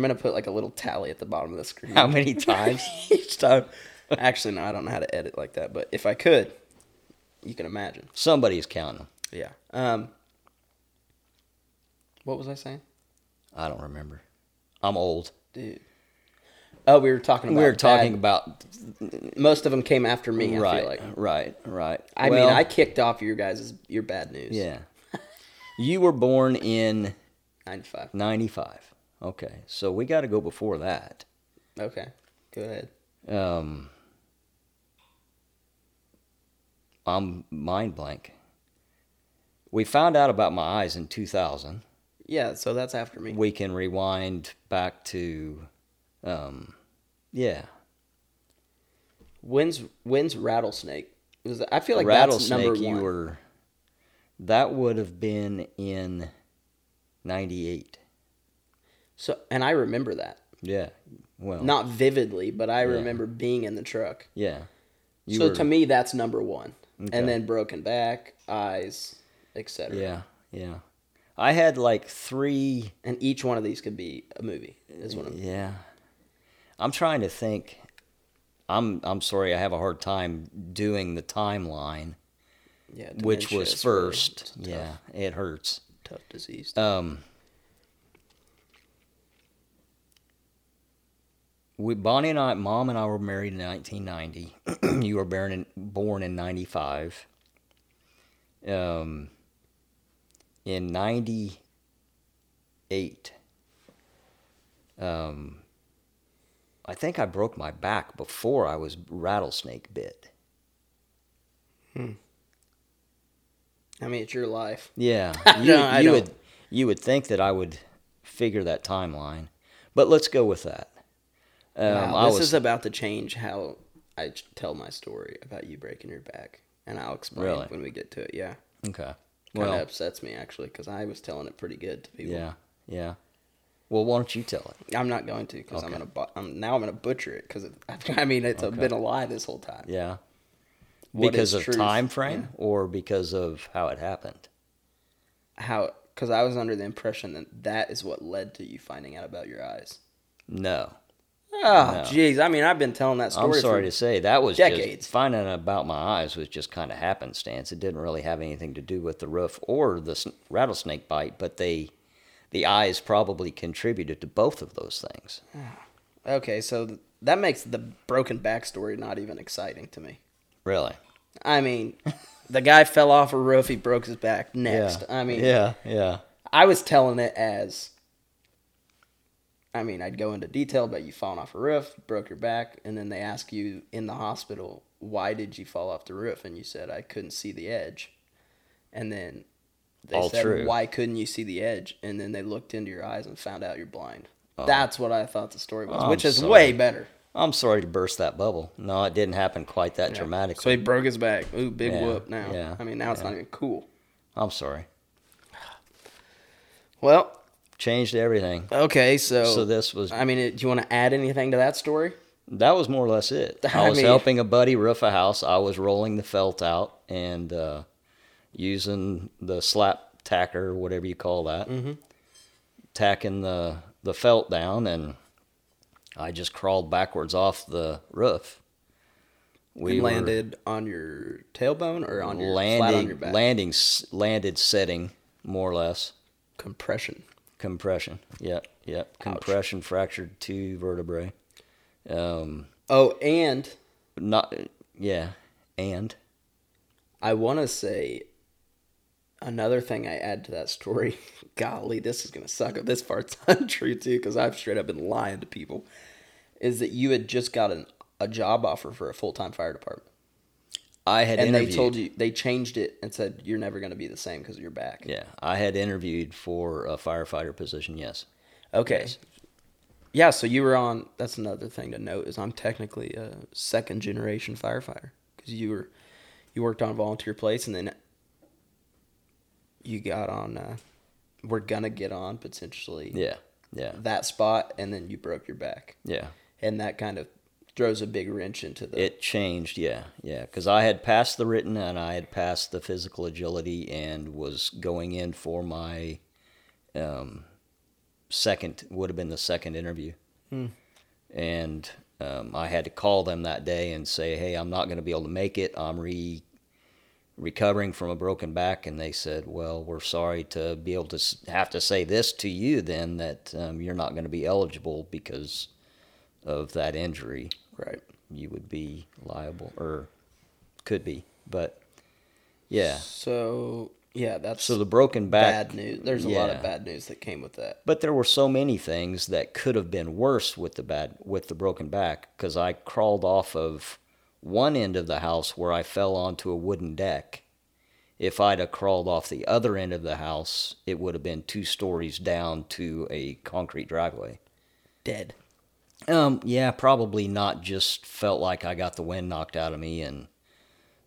going to put like a little tally at the bottom of the screen. How many times? Each time. Actually, no, I don't know how to edit like that, but if I could, you can imagine. Somebody's counting them. Yeah. What was I saying? I don't remember. I'm old. Dude. Oh, we were talking about... Most of them came after me, right, I feel like. Right. I mean, I kicked off your bad news. Yeah. You were born in... 95. 95. Okay, so we got to go before that. Okay, go ahead. I'm mind blank. We found out about my eyes in 2000. Yeah, so that's after me. We can rewind back to, yeah. When's rattlesnake? I feel like that's number one. You were. That would have been in 98. So, and I remember that. Yeah. Well, not vividly, but I remember being in the truck. Yeah. So to me, that's number one. Okay. And then broken back, eyes, etc. Yeah. Yeah. I had like three. And each one of these could be a movie. Yeah. I'm trying to think. I'm sorry. I have a hard time doing the timeline. Yeah. Which was first. Really tough. Yeah. It hurts. Tough disease. Bonnie and I, Mom and I were married in 1990. You were born in 95. In 98, I think I broke my back before I was rattlesnake bit. I mean, it's your life. Yeah. You would think that I would figure that timeline, but let's go with that. This is about to change how I tell my story about you breaking your back, and I'll explain it when we get to it. Yeah. Okay. Well, kind of upsets me actually because I was telling it pretty good to people. Yeah. Yeah. Well, why don't you tell it? I'm not going to because I'm gonna butcher it because it's been a lie this whole time. Yeah. Because of truth? Time frame or because of how it happened. Because I was under the impression that is what led to you finding out about your eyes. No. Oh, jeez. No. I mean, I've been telling that story that was decades. Just finding out about my eyes was just kind of happenstance. It didn't really have anything to do with the roof or the rattlesnake bite, but the eyes probably contributed to both of those things. Okay, so that makes the broken backstory not even exciting to me. Really? I mean, the guy fell off a roof, he broke his back. Next. Yeah. I mean... Yeah, yeah. I was telling it as... I mean, I'd go into detail about you falling off a roof, broke your back, and then they ask you in the hospital, why did you fall off the roof? And you said, I couldn't see the edge. And then they said, why couldn't you see the edge? And then they looked into your eyes and found out you're blind. Oh. That's what I thought the story was, which is way better. I'm sorry to burst that bubble. No, it didn't happen quite that dramatically. So he broke his back. Ooh, big whoop now. Yeah. I mean, now it's not even cool. I'm sorry. Well... Changed everything. Okay, so this was... I mean, do you want to add anything to that story? That was more or less it. I was helping a buddy roof a house. I was rolling the felt out and using the slap tacker, whatever you call that, tacking the felt down, and I just crawled backwards off the roof. We landed on your tailbone or on your flat on your back? Landed setting, more or less. Compression. Yep. Ouch. Compression fractured two vertebrae. And I want to say another thing I add to that story. Golly, this is gonna suck. This part's untrue too, because I've straight up been lying to people. Is that you had just got an a job offer for a full-time fire department. I had and interviewed. They told you, they changed it and said, you're never going to be the same because of your back. Yeah. I had interviewed for a firefighter position, yes. Okay. Yes. Yeah, so you were on, that's another thing to note, is I'm technically a second-generation firefighter because you worked on a volunteer place and then you got on, we're going to get on potentially that spot, and then you broke your back. Yeah. And that kind of throws a big wrench into the... It changed, yeah. Because I had passed the written and I had passed the physical agility and was going in for my second interview. Hmm. And I had to call them that day and say, hey, I'm not going to be able to make it. I'm recovering from a broken back. And they said, well, we're sorry to be able to have to say this to you then, that you're not going to be eligible because of that injury. Right. You would be liable, or could be, but yeah. So, yeah, that's so the broken back. Bad news. There's a lot of bad news that came with that. But there were so many things that could have been worse with the broken back, because I crawled off of one end of the house where I fell onto a wooden deck. If I'd have crawled off the other end of the house, it would have been 2 stories down to a concrete driveway. Dead. Yeah, probably not, just felt like I got the wind knocked out of me and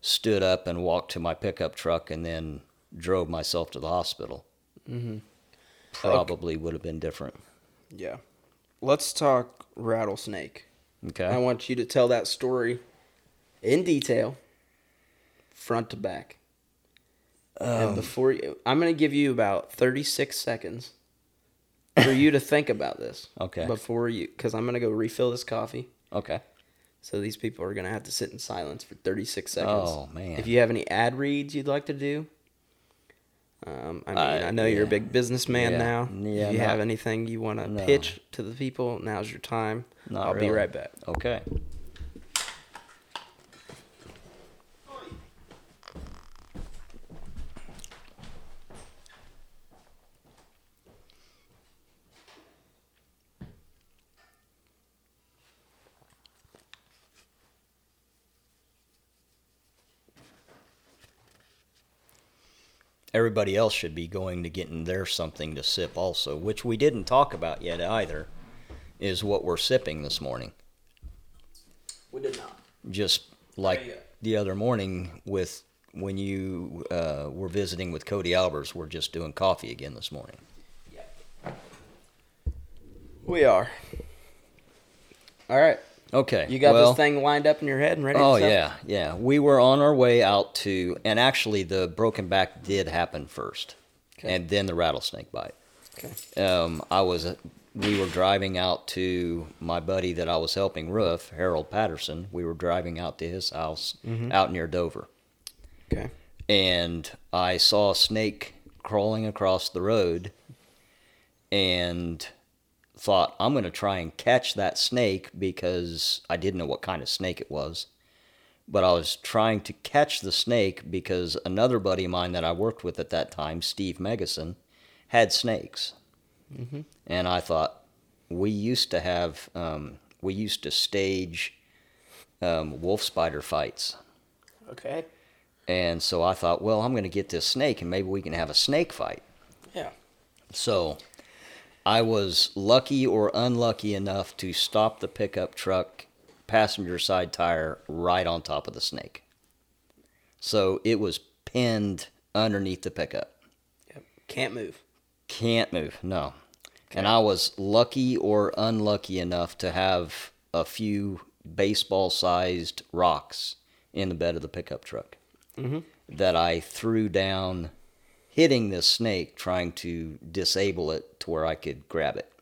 stood up and walked to my pickup truck and then drove myself to the hospital. Mm-hmm. Probably would have been different. Yeah. Let's talk rattlesnake. Okay. I want you to tell that story in detail, front to back. And before you, I'm going to give you about 36 seconds for you to think about this. Okay. Before you, because I'm going to go refill this coffee. Okay. So these people are going to have to sit in silence for 36 seconds. Oh, man. If you have any ad reads you'd like to do, I know you're a big businessman now. Yeah, if you have anything you want to pitch to the people, now's your time. I'll be right back. Okay. Everybody else should be going to getting their something to sip also, which we didn't talk about yet either, is what we're sipping this morning. We did not. Just like the other morning when you were visiting with Cody Albers, we're just doing coffee again this morning. Yeah. We are. All right. Okay. You got this thing lined up in your head and ready to sell? Yeah. We were on our way out to, and actually the broken back did happen first, and then the rattlesnake bite. Okay. We were driving out to my buddy that I was helping roof, Harold Patterson. We were driving out to his house out near Dover. Okay. And I saw a snake crawling across the road, and thought, I'm going to try and catch that snake, because I didn't know what kind of snake it was. But I was trying to catch the snake because another buddy of mine that I worked with at that time, Steve Megason, had snakes. Mm-hmm. And I thought, we used to stage wolf spider fights. Okay. And so I thought, well, I'm going to get this snake and maybe we can have a snake fight. Yeah. So I was lucky or unlucky enough to stop the pickup truck, passenger side tire, right on top of the snake. So it was pinned underneath the pickup. Yep. Can't move, no. Okay. And I was lucky or unlucky enough to have a few baseball-sized rocks in the bed of the pickup truck that I threw down, hitting this snake, trying to disable it to where I could grab it.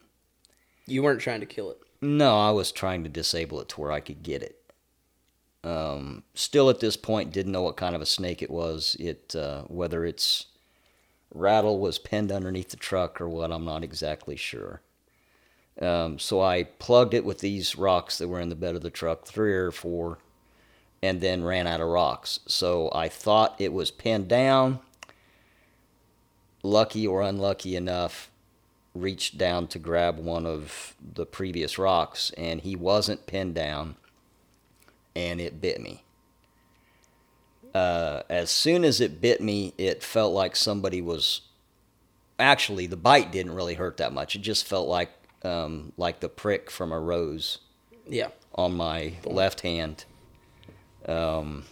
You weren't trying to kill it? No, I was trying to disable it to where I could get it. Still at this point, didn't know what kind of a snake it was. Whether its rattle was pinned underneath the truck or what, I'm not exactly sure. So I plugged it with these rocks that were in the bed of the truck, 3 or 4, and then ran out of rocks. So I thought it was pinned down. Lucky or unlucky enough, reached down to grab one of the previous rocks, and he wasn't pinned down. and it bit me. As soon as it bit me, it felt like somebody was... Actually, the bite didn't really hurt that much. It just felt like the prick from a rose. Yeah. On my left hand. But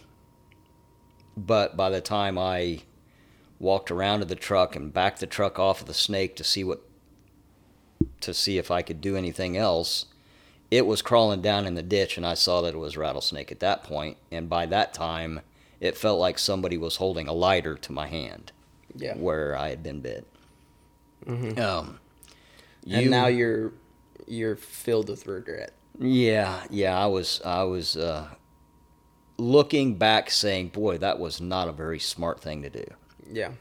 by the time I walked around to the truck and backed the truck off of the snake to see if I could do anything else, it was crawling down in the ditch, and I saw that it was rattlesnake at that point. And by that time, it felt like somebody was holding a lighter to my hand. Yeah. Where I had been bit. Mm-hmm. And now you're filled with regret. Yeah. I was looking back, saying, "Boy, that was not a very smart thing to do." Yeah.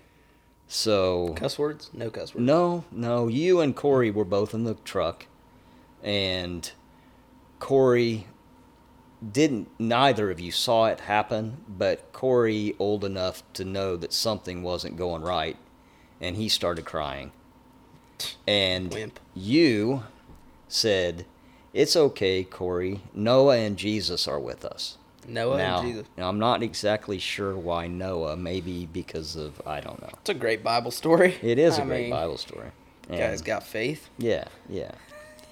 So cuss words? No cuss words. No. You and Corey were both in the truck, and Corey didn't. Neither of you saw it happen, but Corey, old enough to know that something wasn't going right, and he started crying. And Wimp. You said, "It's okay, Corey. Noah and Jesus are with us." And Jesus. Now, I'm not exactly sure why Noah. Maybe because of, I don't know. It's a great Bible story. It is a great Bible story. And guy's got faith. Yeah.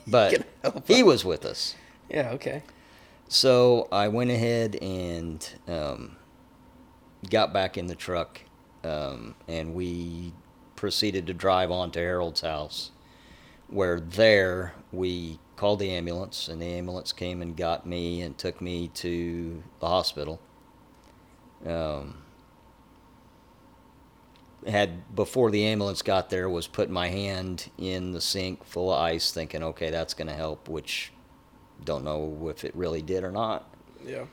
But he was with us. Yeah, okay. So I went ahead and got back in the truck, and we proceeded to drive on to Harold's house, where there we called the ambulance, and the ambulance came and got me and took me to the hospital. Before the ambulance got there, was putting my hand in the sink full of ice, thinking, okay, that's going to help, which don't know if it really did or not. Yeah.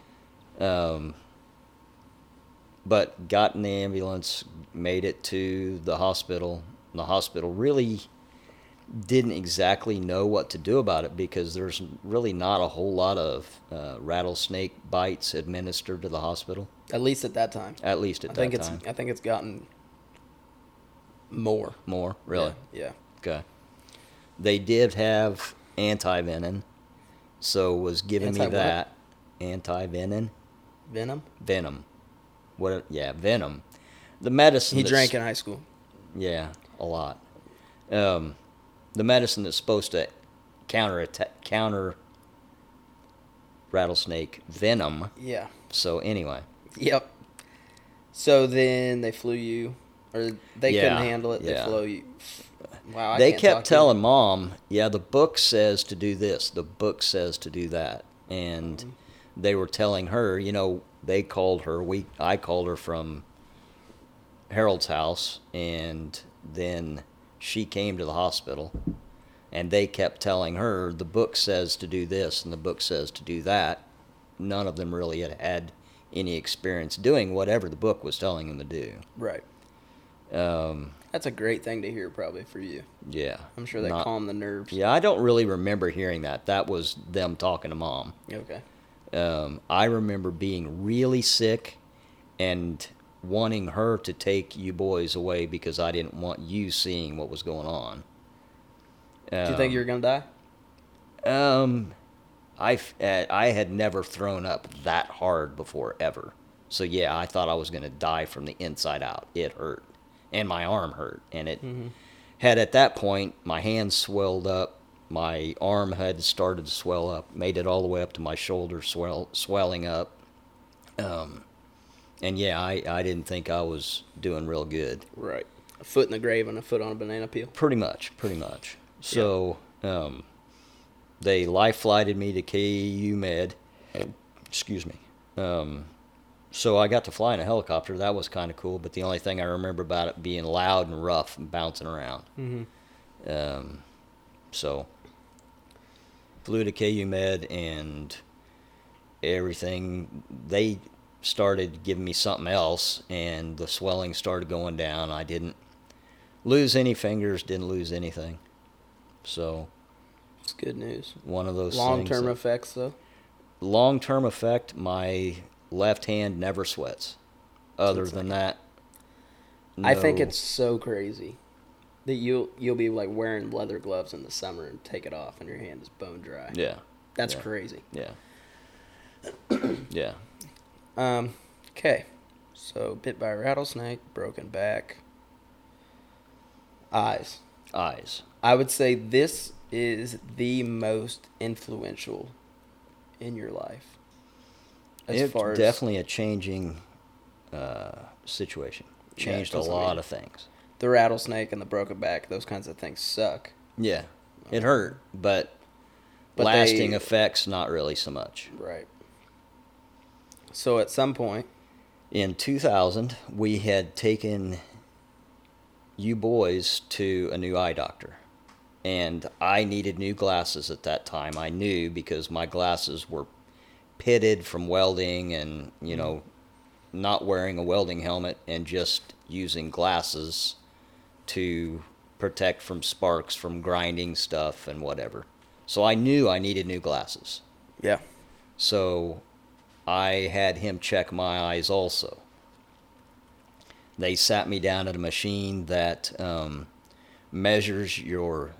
But got in the ambulance, made it to the hospital. The hospital really didn't exactly know what to do about it, because there's really not a whole lot of rattlesnake bites administered to the hospital. At least at that time. I think it's gotten more. More, really? Yeah. Okay. They did have anti-venom, so was giving me that. Anti-venom? Venom. What? Yeah, venom. The medicine he drank in high school. Yeah, a lot. The medicine that's supposed to counter rattlesnake venom. Yeah. So anyway. Yep. So then they flew you, or they couldn't handle it. Yeah. They flew you. Wow. They kept telling Mom, the book says to do this, the book says to do that, and they were telling her, They called her. I called her from Harold's house, and then she came to the hospital, and they kept telling her, the book says to do this, and the book says to do that. None of them really had any experience doing whatever the book was telling them to do. Right. That's a great thing to hear, probably, for you. Yeah. I'm sure that calmed the nerves. Yeah, I don't really remember hearing that. That was them talking to Mom. Okay. I remember being really sick and wanting her to take you boys away because I didn't want you seeing what was going on. Do you think you were going to die? I had never thrown up that hard before, ever. So, yeah, I thought I was going to die from the inside out. It hurt. And my arm hurt. And it had, at that point, my hand swelled up. My arm had started to swell up, made it all the way up to my shoulder, swelling up. And yeah, I didn't think I was doing real good. Right. A foot in the grave and a foot on a banana peel. Pretty much. So they life-flighted me to KU Med. Excuse me. So I got to fly in a helicopter. That was kind of cool, but the only thing I remember about it being loud and rough and bouncing around. Mm-hmm. So flew to KU Med, and everything, they started giving me something else, and the swelling started going down. I didn't lose any fingers, didn't lose anything. So it's good news. One of those long-term effects, though? Long-term effect, my left hand never sweats. Other than that, no. I think it's so crazy that you'll be like wearing leather gloves in the summer and take it off and your hand is bone dry. Yeah. That's crazy. Yeah. Yeah. Okay. So, bit by a rattlesnake, broken back. Eyes. I would say this is the most influential in your life. It's definitely a changing situation. Changed a lot of things. The rattlesnake and the broken back, those kinds of things suck. Yeah. It hurt, but lasting effects, not really so much. Right. So at some point... In 2000, we had taken you boys to a new eye doctor. And I needed new glasses at that time. I knew because my glasses were pitted from welding and, you know, not wearing a welding helmet and just using glasses to protect from sparks, from grinding stuff and whatever. So I knew I needed new glasses. Yeah. So I had him check my eyes also. They sat me down at a machine that measures your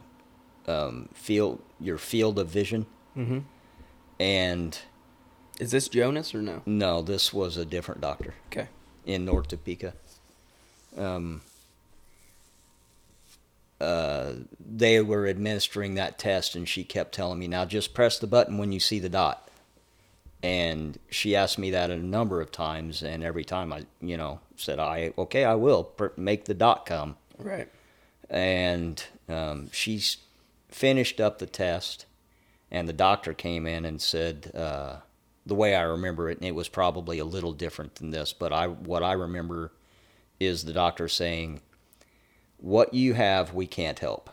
field of vision. Mm-hmm. And is this Jonas or no? No, this was a different doctor. Okay. In North Topeka. They were administering that test, and she kept telling me, now just press the button when you see the dot. And she asked me that a number of times, and every time I, you know, said, okay, I will make the dot come. Right. And she finished up the test, and the doctor came in and said, the way I remember it, and it was probably a little different than this, but what I remember is the doctor saying, what you have, we can't help.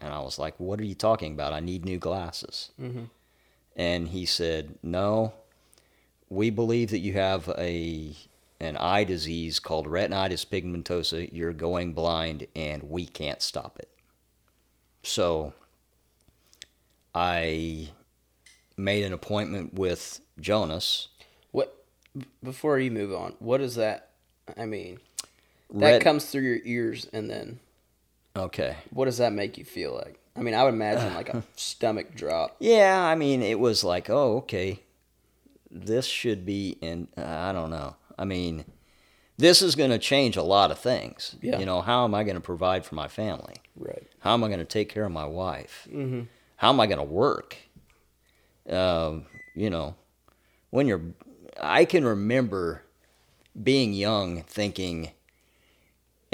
And I was like, what are you talking about? I need new glasses. Mm-hmm. And he said, no, we believe that you have an eye disease called retinitis pigmentosa. You're going blind, and we can't stop it. So I made an appointment with Jonas. Before you move on, what is that? I mean, that comes through your ears, and then... Okay. What does that make you feel like? I mean, I would imagine like a stomach drop. Yeah, I mean, it was like, oh, okay, this should be in... I don't know. I mean, this is going to change a lot of things. Yeah. You know, how am I going to provide for my family? Right. How am I going to take care of my wife? Mm-hmm. How am I going to work? You know, when you're... I can remember being young thinking...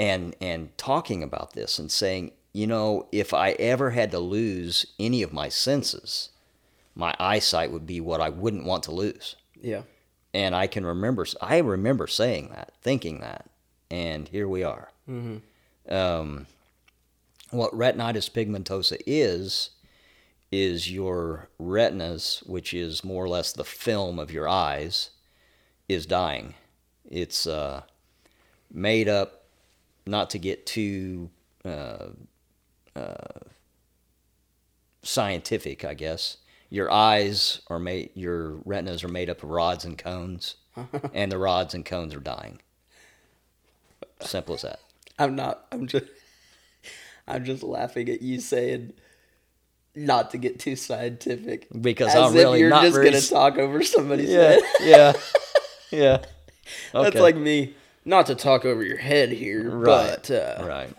And talking about this and saying, you know, if I ever had to lose any of my senses, my eyesight would be what I wouldn't want to lose. Yeah. And I remember saying that, thinking that, and here we are. Mm-hmm. What retinitis pigmentosa is your retinas, which is more or less the film of your eyes, is dying. It's made up. Not to get too scientific, I guess. Your retinas are made up of rods and cones, and the rods and cones are dying. Simple as that. I'm just laughing at you saying not to get too scientific because I'm really not. As if you're just going to talk over somebody's head. Yeah. Okay. That's like me. Not to talk over your head here, right, but... Right.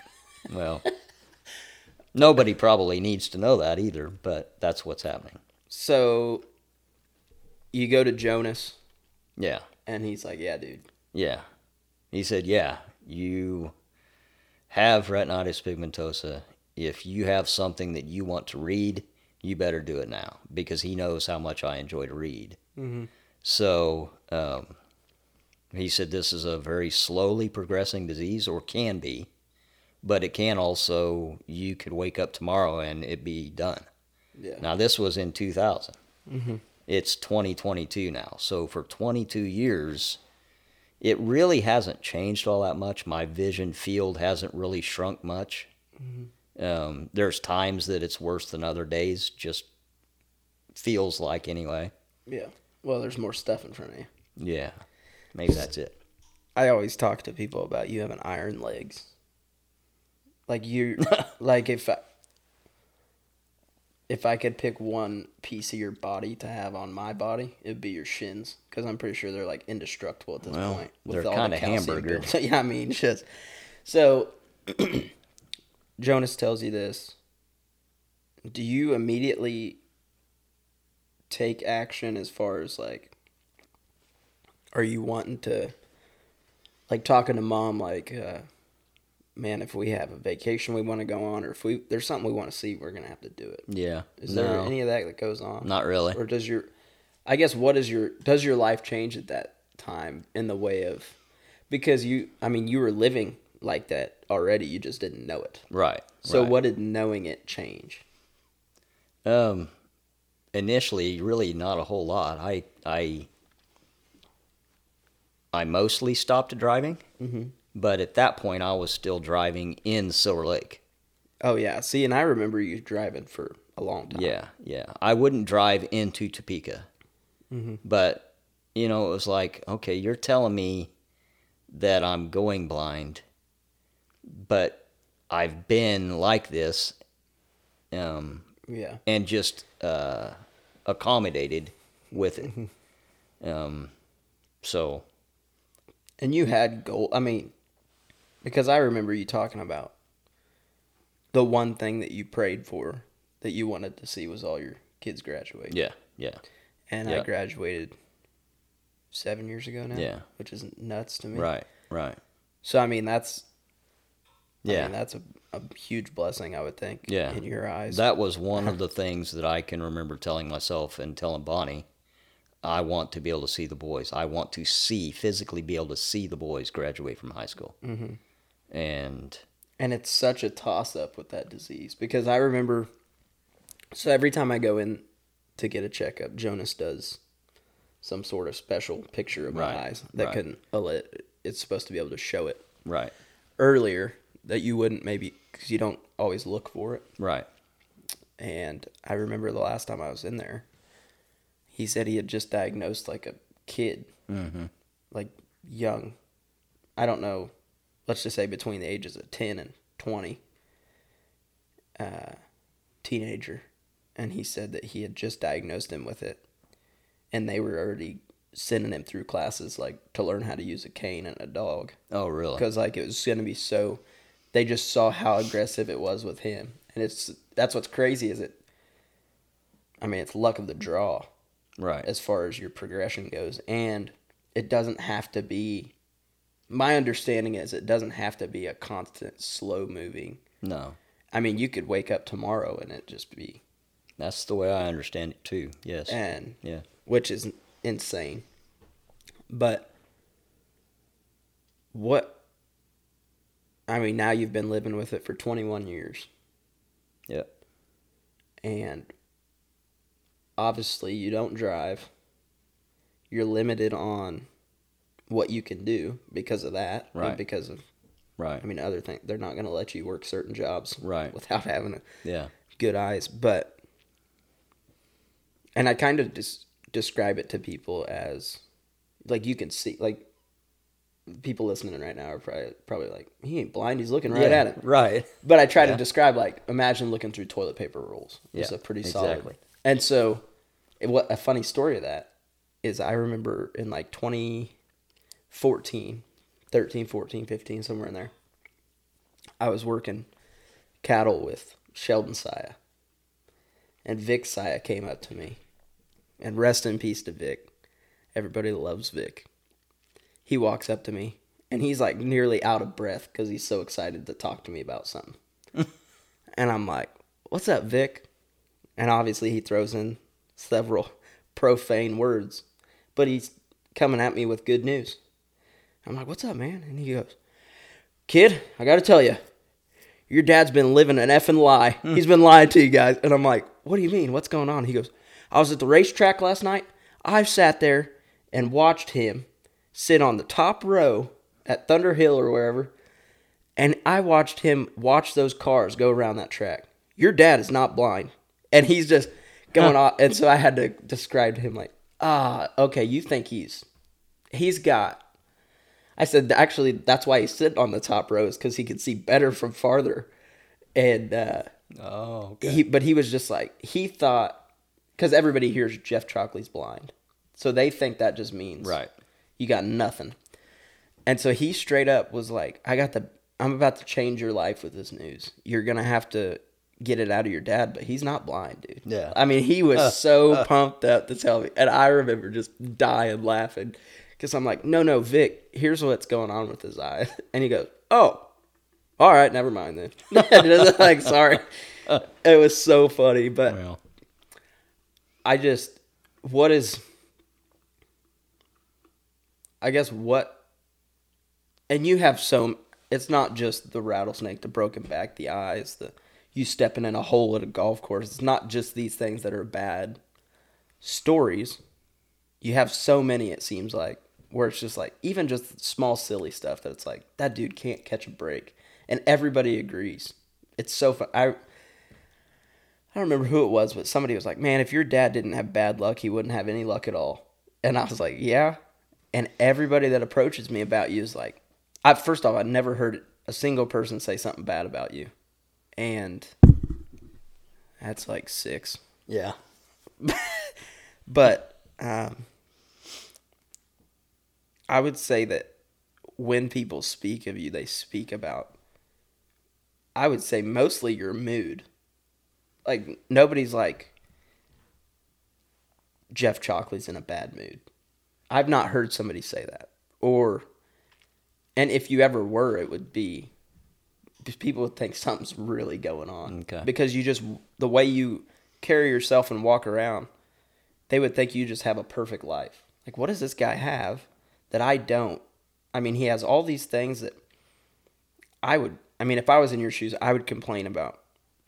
Well, nobody probably needs to know that either, but that's what's happening. So, you go to Jonas. Yeah. And he's like, yeah, dude. Yeah. He said, yeah, you have retinitis pigmentosa. If you have something that you want to read, you better do it now, because he knows how much I enjoy to read. Mm-hmm. So... he said this is a very slowly progressing disease, or can be, but it can also, you could wake up tomorrow and it be done. Yeah. Now, this was in 2000. Mm-hmm. It's 2022 now. So for 22 years, it really hasn't changed all that much. My vision field hasn't really shrunk much. Mm-hmm. There's times that it's worse than other days, just feels like anyway. Yeah. Well, there's more stuff in front of you. Yeah. Maybe that's it. I always talk to people about you having iron legs. Like you, like if I, if I could pick one piece of your body to have on my body, it'd be your shins, because I'm pretty sure they're like indestructible at this point. They're kind of hamburgers. Yeah, I mean, shit. So Jonas tells you this. Do you immediately take action as far as like, are you wanting to, like talking to mom, like, man, if we have a vacation we want to go on, or if we there's something we want to see, we're gonna have to do it. Yeah. Is there any of that goes on? Not really. Or does your, I guess, what is your, does your life change at that time in the way of, because you, I mean, you were living like that already, you just didn't know it. Right. So what did knowing it change? Initially, really not a whole lot. I mostly stopped driving. Mm-hmm. But at that point, I was still driving in Silver Lake. Oh, yeah. See, and I remember you driving for a long time. Yeah, yeah. I wouldn't drive into Topeka. Mm-hmm. But, you know, it was like, okay, you're telling me that I'm going blind, but I've been like this and just accommodated with it. Mm-hmm. So. And you had goal. I mean, because I remember you talking about the one thing that you prayed for that you wanted to see was all your kids graduate. Yeah, yeah. And I graduated 7 years ago now, which is nuts to me. Right, right. So, I mean, that's that's a huge blessing, I would think, in your eyes. That was one of the things that I can remember telling myself and telling Bonnie. I want to be able to see the boys. I want to physically be able to see the boys graduate from high school. Mm-hmm. And it's such a toss-up with that disease, because I remember, so every time I go in to get a checkup, Jonas does some sort of special picture of my eyes that it's supposed to be able to show it earlier that you wouldn't maybe, because you don't always look for it. Right. And I remember the last time I was in there, he said he had just diagnosed like a kid, mm-hmm. like young. I don't know. Let's just say between the ages of 10 and 20, teenager. And he said that he had just diagnosed him with it. And they were already sending him through classes like to learn how to use a cane and a dog. Oh, really? Because like it was going to be so, they just saw how aggressive it was with him. And that's what's crazy is it, I mean, it's luck of the draw. Right. As far as your progression goes. And it doesn't have to be, my understanding is it doesn't have to be a constant slow moving. No. I mean, you could wake up tomorrow and it just be. That's the way I understand it too. Yes. And which is insane. But what, I mean, now you've been living with it for 21 years. Yeah. And obviously, you don't drive. You're limited on what you can do because of that. Right. And because of, I mean, other things. They're not going to let you work certain jobs without having good eyes. But, and I kind of describe it to people as, like, you can see, like, people listening right now are probably like, he ain't blind, he's looking right at it. Right. But I try to describe, like, imagine looking through toilet paper rolls. It's a pretty solid. Exactly. And so, what a funny story of that is I remember in like 2014, somewhere in there, I was working cattle with Sheldon Saya. And Vic Saya came up to me. And rest in peace to Vic. Everybody loves Vic. He walks up to me, and he's like nearly out of breath because he's so excited to talk to me about something. And I'm like, what's up, Vic? And obviously he throws in several profane words, but he's coming at me with good news. I'm like, what's up, man? And he goes, kid, I got to tell you, your dad's been living an effing lie. He's been lying to you guys. And I'm like, what do you mean? What's going on? He goes, I was at the racetrack last night. I've sat there and watched him sit on the top row at Thunder Hill or wherever, and I watched him watch those cars go around that track. Your dad is not blind. And he's just going off. And so I had to describe to him like, okay, you think he's got. I said, actually, that's why he sit on the top rows, because he could see better from farther. And but he was just like, he thought, because everybody hears Jeff Chockley's blind, so they think that just means you got nothing. And so he straight up was like, I'm about to change your life with this news. You're gonna have to get it out of your dad, but he's not blind, dude. Yeah, I mean, he was so pumped up to tell me, and I remember just dying laughing because I'm like, no, Vic, here's what's going on with his eye, and he goes, oh, all right, never mind then. Like, sorry, it was so funny, but and you have so, it's not just the rattlesnake, the broken back, the eyes, you stepping in a hole at a golf course. It's not just these things that are bad stories. You have so many, it seems like, where it's just like, even just small silly stuff that it's like, that dude can't catch a break. And everybody agrees. It's so fun. I don't remember who it was, but somebody was like, man, if your dad didn't have bad luck, he wouldn't have any luck at all. And I was like, yeah. And everybody that approaches me about you is like, first off, I'd never heard a single person say something bad about you. And that's like 6. Yeah. But I would say that when people speak of you, they speak about, I would say, mostly your mood. Like, nobody's like, Jeff Chockley's in a bad mood. I've not heard somebody say that. And if you ever were, it would be, people would think something's really going on. Okay. Because the way you carry yourself and walk around, they would think you just have a perfect life. Like, what does this guy have that I don't? I mean, he has all these things that if I was in your shoes, I would complain about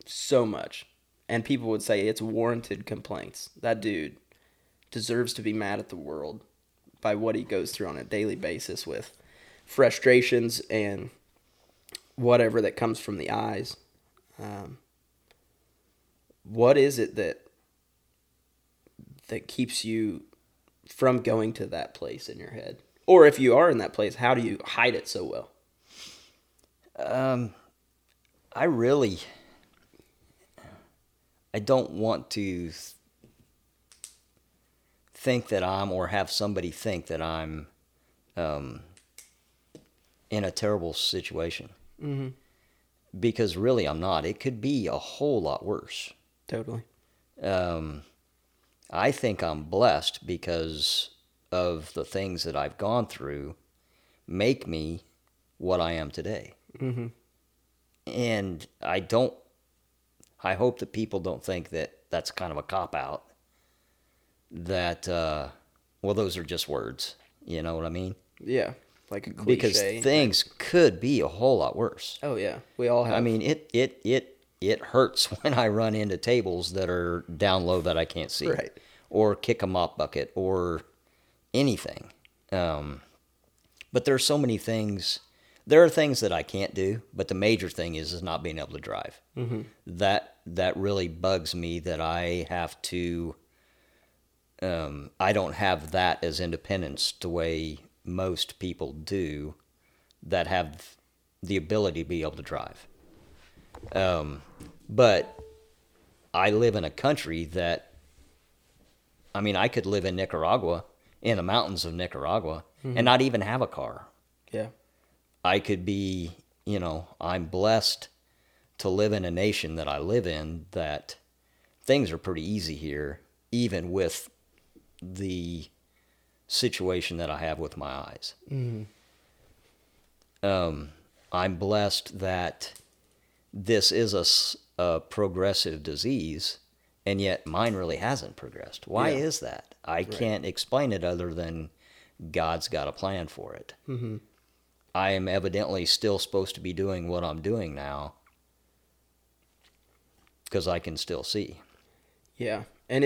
so much. And people would say it's warranted complaints. That dude deserves to be mad at the world by what he goes through on a daily basis with frustrations and whatever that comes from the eyes. What is it that keeps you from going to that place in your head? Or if you are in that place, how do you hide it so well? I don't want to think that I'm, or have somebody think that I'm in a terrible situation. Mm-hmm. Because really I'm not. It could be a whole lot worse. Totally. I think I'm blessed because of the things that I've gone through make me what I am today. Mm-hmm. And I hope that people don't think that that's kind of a cop-out, that, those are just words. You know what I mean? Yeah, like a cliche. Because things could be a whole lot worse. Oh, yeah. We all have. I mean, it hurts when I run into tables that are down low that I can't see. Right. Or kick a mop bucket, or anything. But there are so many things. There are things that I can't do, but the major thing is not being able to drive. Mm-hmm. That really bugs me, that I have to, I don't have that as independence the way most people do that have the ability to be able to drive. But I live in a country that, I mean, I could live in Nicaragua, in the mountains of Nicaragua, mm-hmm. and not even have a car. Yeah. I could be, I'm blessed to live in a nation that I live in, that things are pretty easy here, even with the situation that I have with my eyes. Mm-hmm. I'm blessed that this is a progressive disease, and yet mine really hasn't progressed. Why is that? I can't explain it other than God's got a plan for it. Mm-hmm. I am evidently still supposed to be doing what I'm doing now because I can still see. Yeah, and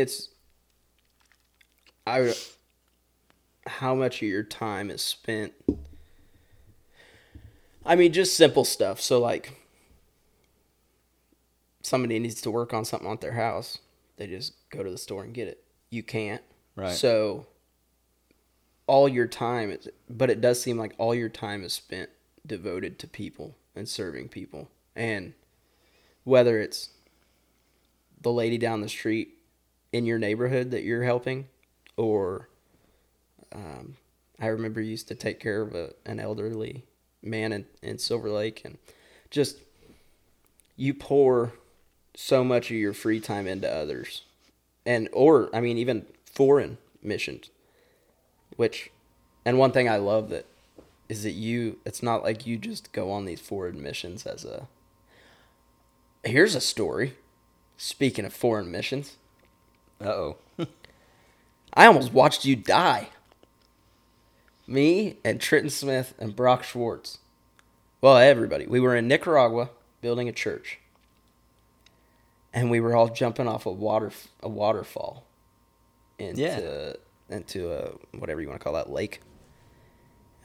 how much of your time is spent, I mean, just simple stuff. So, like, somebody needs to work on something on their house, they just go to the store and get it. You can't. Right. So all your time is, but it does seem like all your time is spent devoted to people and serving people. And whether it's the lady down the street in your neighborhood that you're helping, or I remember you used to take care of an elderly man in Silver Lake, and just you pour so much of your free time into others, or even foreign missions, and one thing I love that is that it's not like you just go on these foreign missions as here's a story. Speaking of foreign missions. Uh-oh. I almost watched you die. Me and Trenton Smith and Brock Schwartz. Well, everybody. We were in Nicaragua building a church. And we were all jumping off a waterfall into a, whatever you want to call that, lake.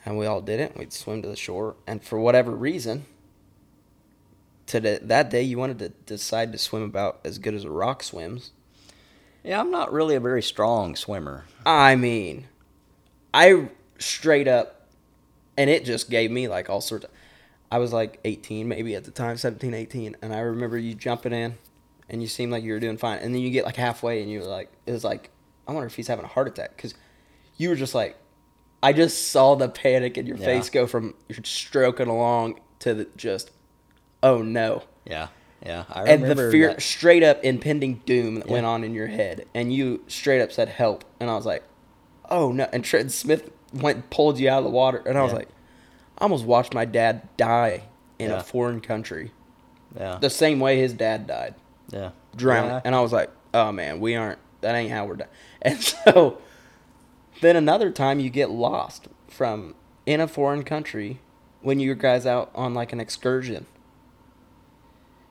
And we all did it. We'd swim to the shore. And for whatever reason, that day you wanted to decide to swim about as good as a rock swims. Yeah, I'm not really a very strong swimmer. I mean, I straight up, and it just gave me like all sorts of, I was like 18 maybe at the time, 17, 18. And I remember you jumping in and you seemed like you were doing fine. And then you get like halfway and you're like, it was like, I wonder if he's having a heart attack. Because you were just like, I just saw the panic in your face go from you're stroking along to just, oh no. Yeah, yeah. I remember and the fear, that straight up impending doom that went on in your head. And you straight up said, help. And I was like, oh no. And Trenton Smith went and pulled you out of the water. And I was like, I almost watched my dad die in a foreign country. Yeah. The same way his dad died. Yeah. Drowned. Yeah. And I was like, oh man, that ain't how we're done. And so then another time you get lost in a foreign country when you guys out on like an excursion.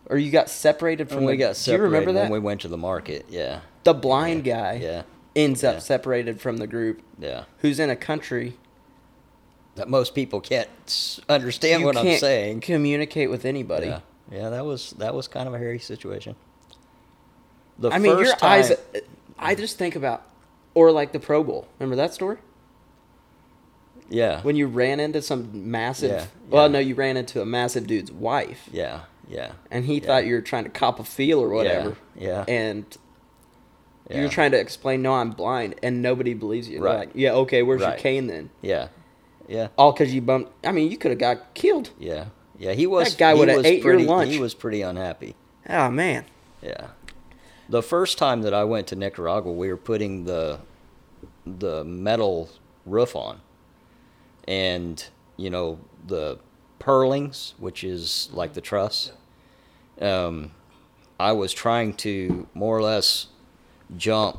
Or you got separated from do you remember that? When we went to the market, yeah. The blind guy ends up separated from the group. Yeah. Who's in a country that most people can't understand what I'm saying. Communicate with anybody. Yeah. Yeah, that was kind of a hairy situation. Eyes, I just think about, or like the Pro Bowl. Remember that story? Yeah. When you ran into some massive, you ran into a massive dude's wife. Yeah, yeah. And he thought you were trying to cop a feel or whatever. Yeah, yeah. And you were trying to explain, no, I'm blind, and nobody believes you. Right. Like, yeah, okay, where's your cane then? Yeah, yeah. All because you bumped, you could have got killed. Yeah, yeah, he was. That guy would have ate your lunch. He was pretty unhappy. Oh, man. Yeah. The first time that I went to Nicaragua, we were putting the metal roof on. And, the purlings, which is like the truss, I was trying to more or less but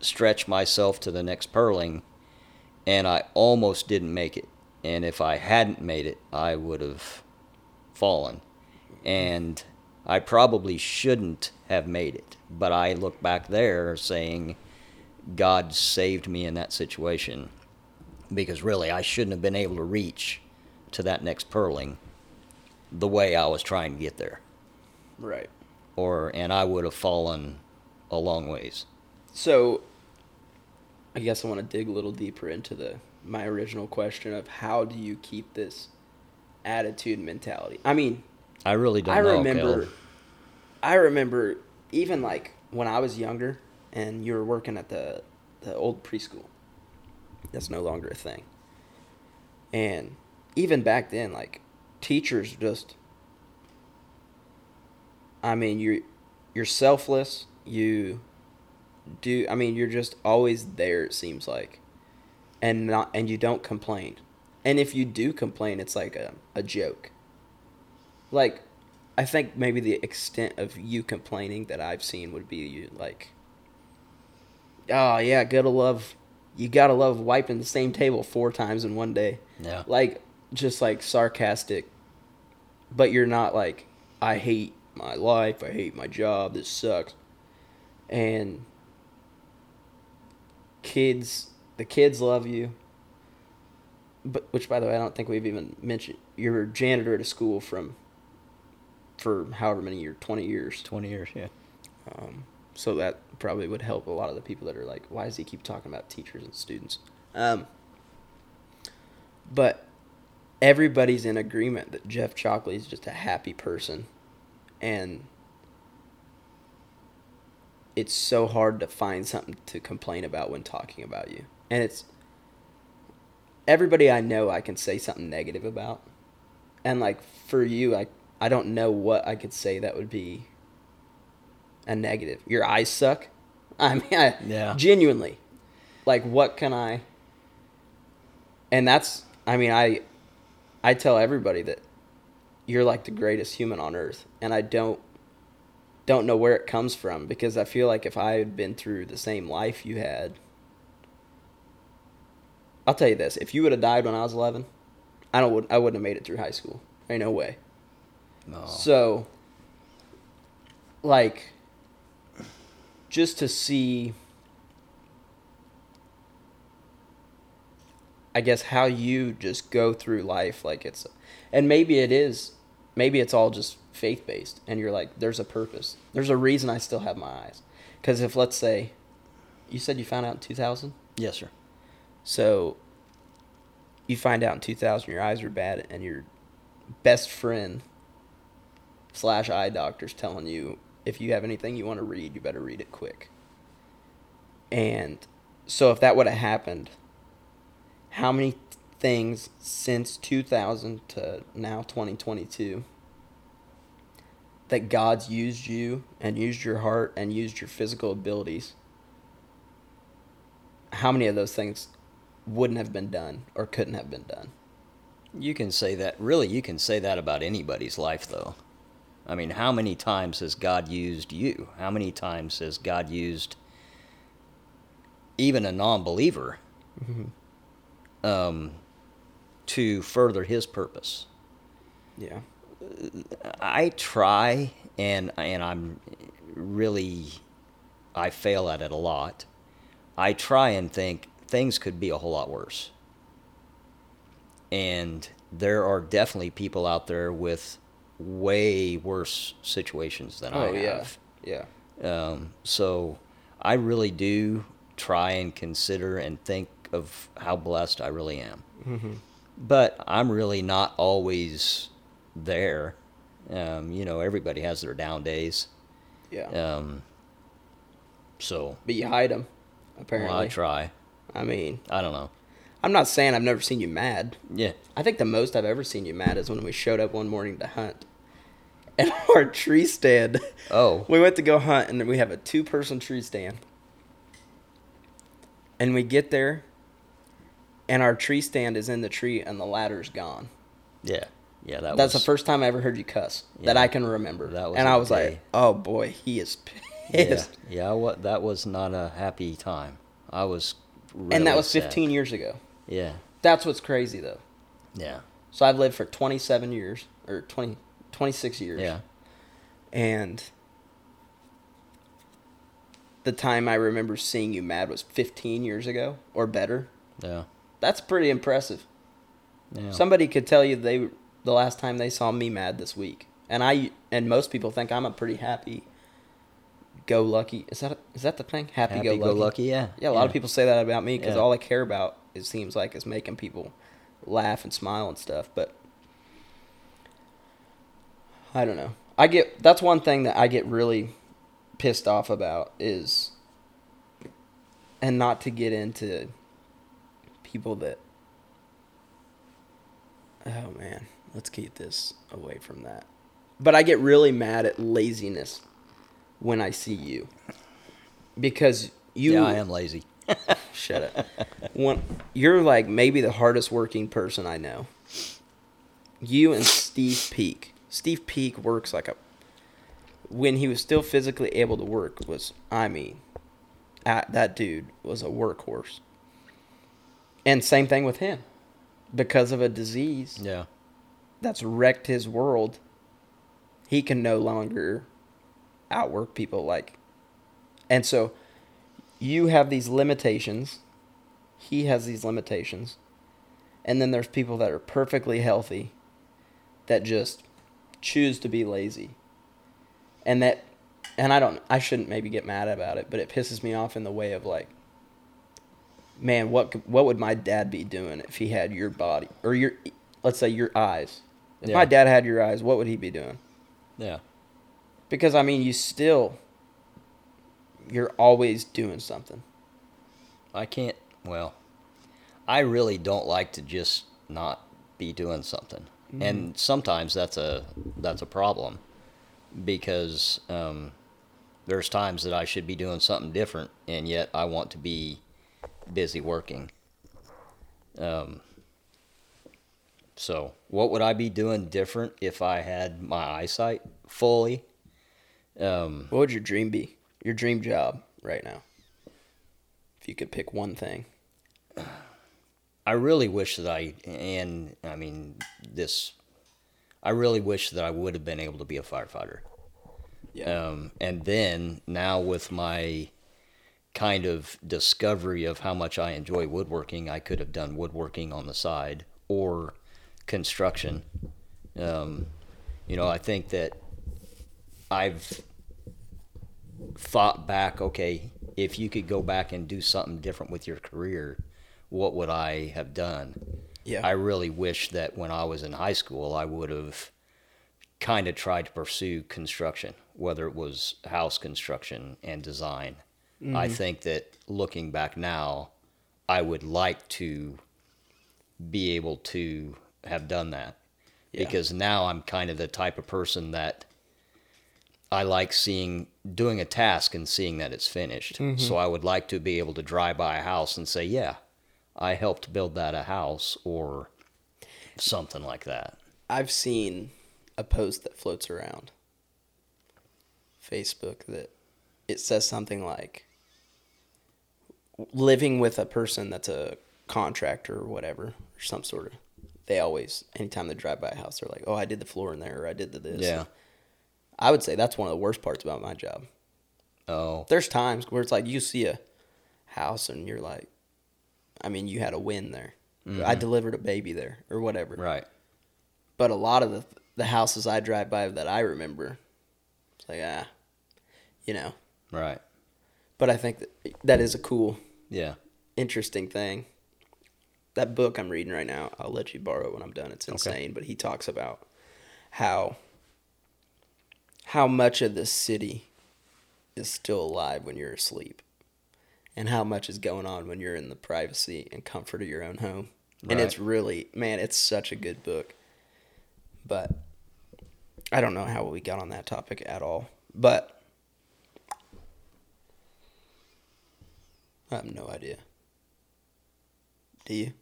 stretch myself to the next purling, and I almost didn't make it. And if I hadn't made it, I would have fallen. And I probably shouldn't have made it, but I look back there saying God saved me in that situation, because really I shouldn't have been able to reach to that next purling the way I was trying to get there. Right. And I would have fallen a long ways. So I guess I want to dig a little deeper into my original question of how do you keep this attitude mentality? I mean, I really don't know. I remember even like when I was younger and you were working at the old preschool. That's no longer a thing. And even back then, like teachers you're selfless. You're just always there, it seems like. And you don't complain. And if you do complain, it's like a joke. Like, I think maybe the extent of you complaining that I've seen would be you like, oh yeah, you gotta love wiping the same table 4 times in one day. Yeah. Like, just like sarcastic, but you're not like, I hate my life, I hate my job, this sucks. And the kids love you. But which, by the way, I don't think we've even mentioned. You're a janitor at a school for however many years, 20 years. 20 years, yeah. So that probably would help a lot of the people that are like, why does he keep talking about teachers and students? But everybody's in agreement that Jeff Chockley is just a happy person. And it's so hard to find something to complain about when talking about you. And it's everybody I know I can say something negative about. And, like, for you, I don't know what I could say that would be a negative. Your eyes suck. I mean, genuinely. Like, what can I... And that's... I mean, I tell everybody that you're, like, the greatest human on earth. And I don't know where it comes from, because I feel like if I had been through the same life you had... I'll tell you this. If you would have died when I was 11, I wouldn't have made it through high school. Ain't no way. No. So, like, just to see, I guess, how you just go through life, like it's, and maybe it's all just faith-based, and you're like, there's a purpose. There's a reason I still have my eyes. Because if, let's say, you said you found out in 2000? Yes, sir. So, you find out in 2000 your eyes are bad, and your best friend / eye doctor's telling you, if you have anything you want to read, you better read it quick. And so if that would have happened, how many things since 2000 to now 2022 that God's used you and used your heart and used your physical abilities, how many of those things wouldn't have been done or couldn't have been done? You can say that. Really, you can say that about anybody's life, though. I mean, how many times has God used you? How many times has God used even a non-believer mm-hmm. To further his purpose? Yeah. I try, and I'm really, I fail at it a lot. I try and think, things could be a whole lot worse. And there are definitely people out there with way worse situations than I have. Yeah. So I really do try and consider and think of how blessed I really am. Mm-hmm. But I'm really not always there. You know, everybody has their down days. Yeah. So. But you hide them, apparently. Well, I try. I mean, I don't know. I'm not saying I've never seen you mad. Yeah. I think the most I've ever seen you mad is when we showed up one morning to hunt at our tree stand. Oh. We went to go hunt, and we have a 2-person tree stand. And we get there, and our tree stand is in the tree, and the ladder's gone. Yeah. Yeah, that's the first time I ever heard you cuss that I can remember. That was and I was like, oh, boy, he is pissed. Yeah, that was not a happy time. I was... Really and that was 15 sad. Years ago. Yeah. That's what's crazy, though. Yeah. So I've lived for 27 years, or 26 years. Yeah. And the time I remember seeing you mad was 15 years ago, or better. Yeah. That's pretty impressive. Yeah. Somebody could tell you the last time they saw me mad this week. And most people think I'm a pretty happy... Go lucky. Is that the thing? Happy go lucky, yeah. Yeah, a lot of people say that about me because all I care about, it seems like, is making people laugh and smile and stuff. But I don't know. That's one thing that I get really pissed off about is, and not to get into people that. Oh man, let's keep this away from that. But I get really mad at laziness. When I see you, because you... Yeah, I am lazy. Shut up. You're like maybe the hardest working person I know. You and Steve Peak. Steve Peak works like a... When he was still physically able to work was... I mean, that dude was a workhorse. And same thing with him. Because of a disease that's wrecked his world, he can no longer... outwork people, like, and so you have these limitations, he has these limitations, and then there's people that are perfectly healthy that just choose to be lazy, and I shouldn't maybe get mad about it, but it pisses me off in the way of like, man, what would my dad be doing if he had your body or your let's say, your eyes. If my dad had your eyes, what would he be doing? Yeah. Because, I mean, you're always doing something. I really don't like to just not be doing something. Mm. And sometimes that's a problem because there's times that I should be doing something different, and yet I want to be busy working. So what would I be doing different if I had my eyesight fully? What would your dream be? Your dream job right now? If you could pick one thing. I really wish that I really wish that I would have been able to be a firefighter. Yeah. And then now with my kind of discovery of how much I enjoy woodworking, I could have done woodworking on the side or construction. I think that I've thought back, okay, if you could go back and do something different with your career, what would I have done? Yeah. I really wish that when I was in high school, I would have kind of tried to pursue construction, whether it was house construction and design. Mm-hmm. I think that looking back now, I would like to be able to have done that. Yeah. Because now I'm kind of the type of person that I like doing a task and seeing that it's finished. Mm-hmm. So I would like to be able to drive by a house and say, yeah, I helped build that a house or something like that. I've seen a post that floats around Facebook that it says something like living with a person that's a contractor or whatever, or some sort of, they always, anytime they drive by a house, they're like, oh, I did the floor in there, or I did this. Yeah. I would say that's one of the worst parts about my job. Oh. There's times where it's like you see a house and you're like, I mean, you had a win there. Mm-hmm. I delivered a baby there or whatever. Right. But a lot of the houses I drive by that I remember, it's like, Right. But I think that is a cool, interesting thing. That book I'm reading right now, I'll let you borrow it when I'm done. It's insane. Okay. But he talks about how much of the city is still alive when you're asleep and how much is going on when you're in the privacy and comfort of your own home. Right. And it's really, man, it's such a good book. But I don't know how we got on that topic at all. But I have no idea. Do you?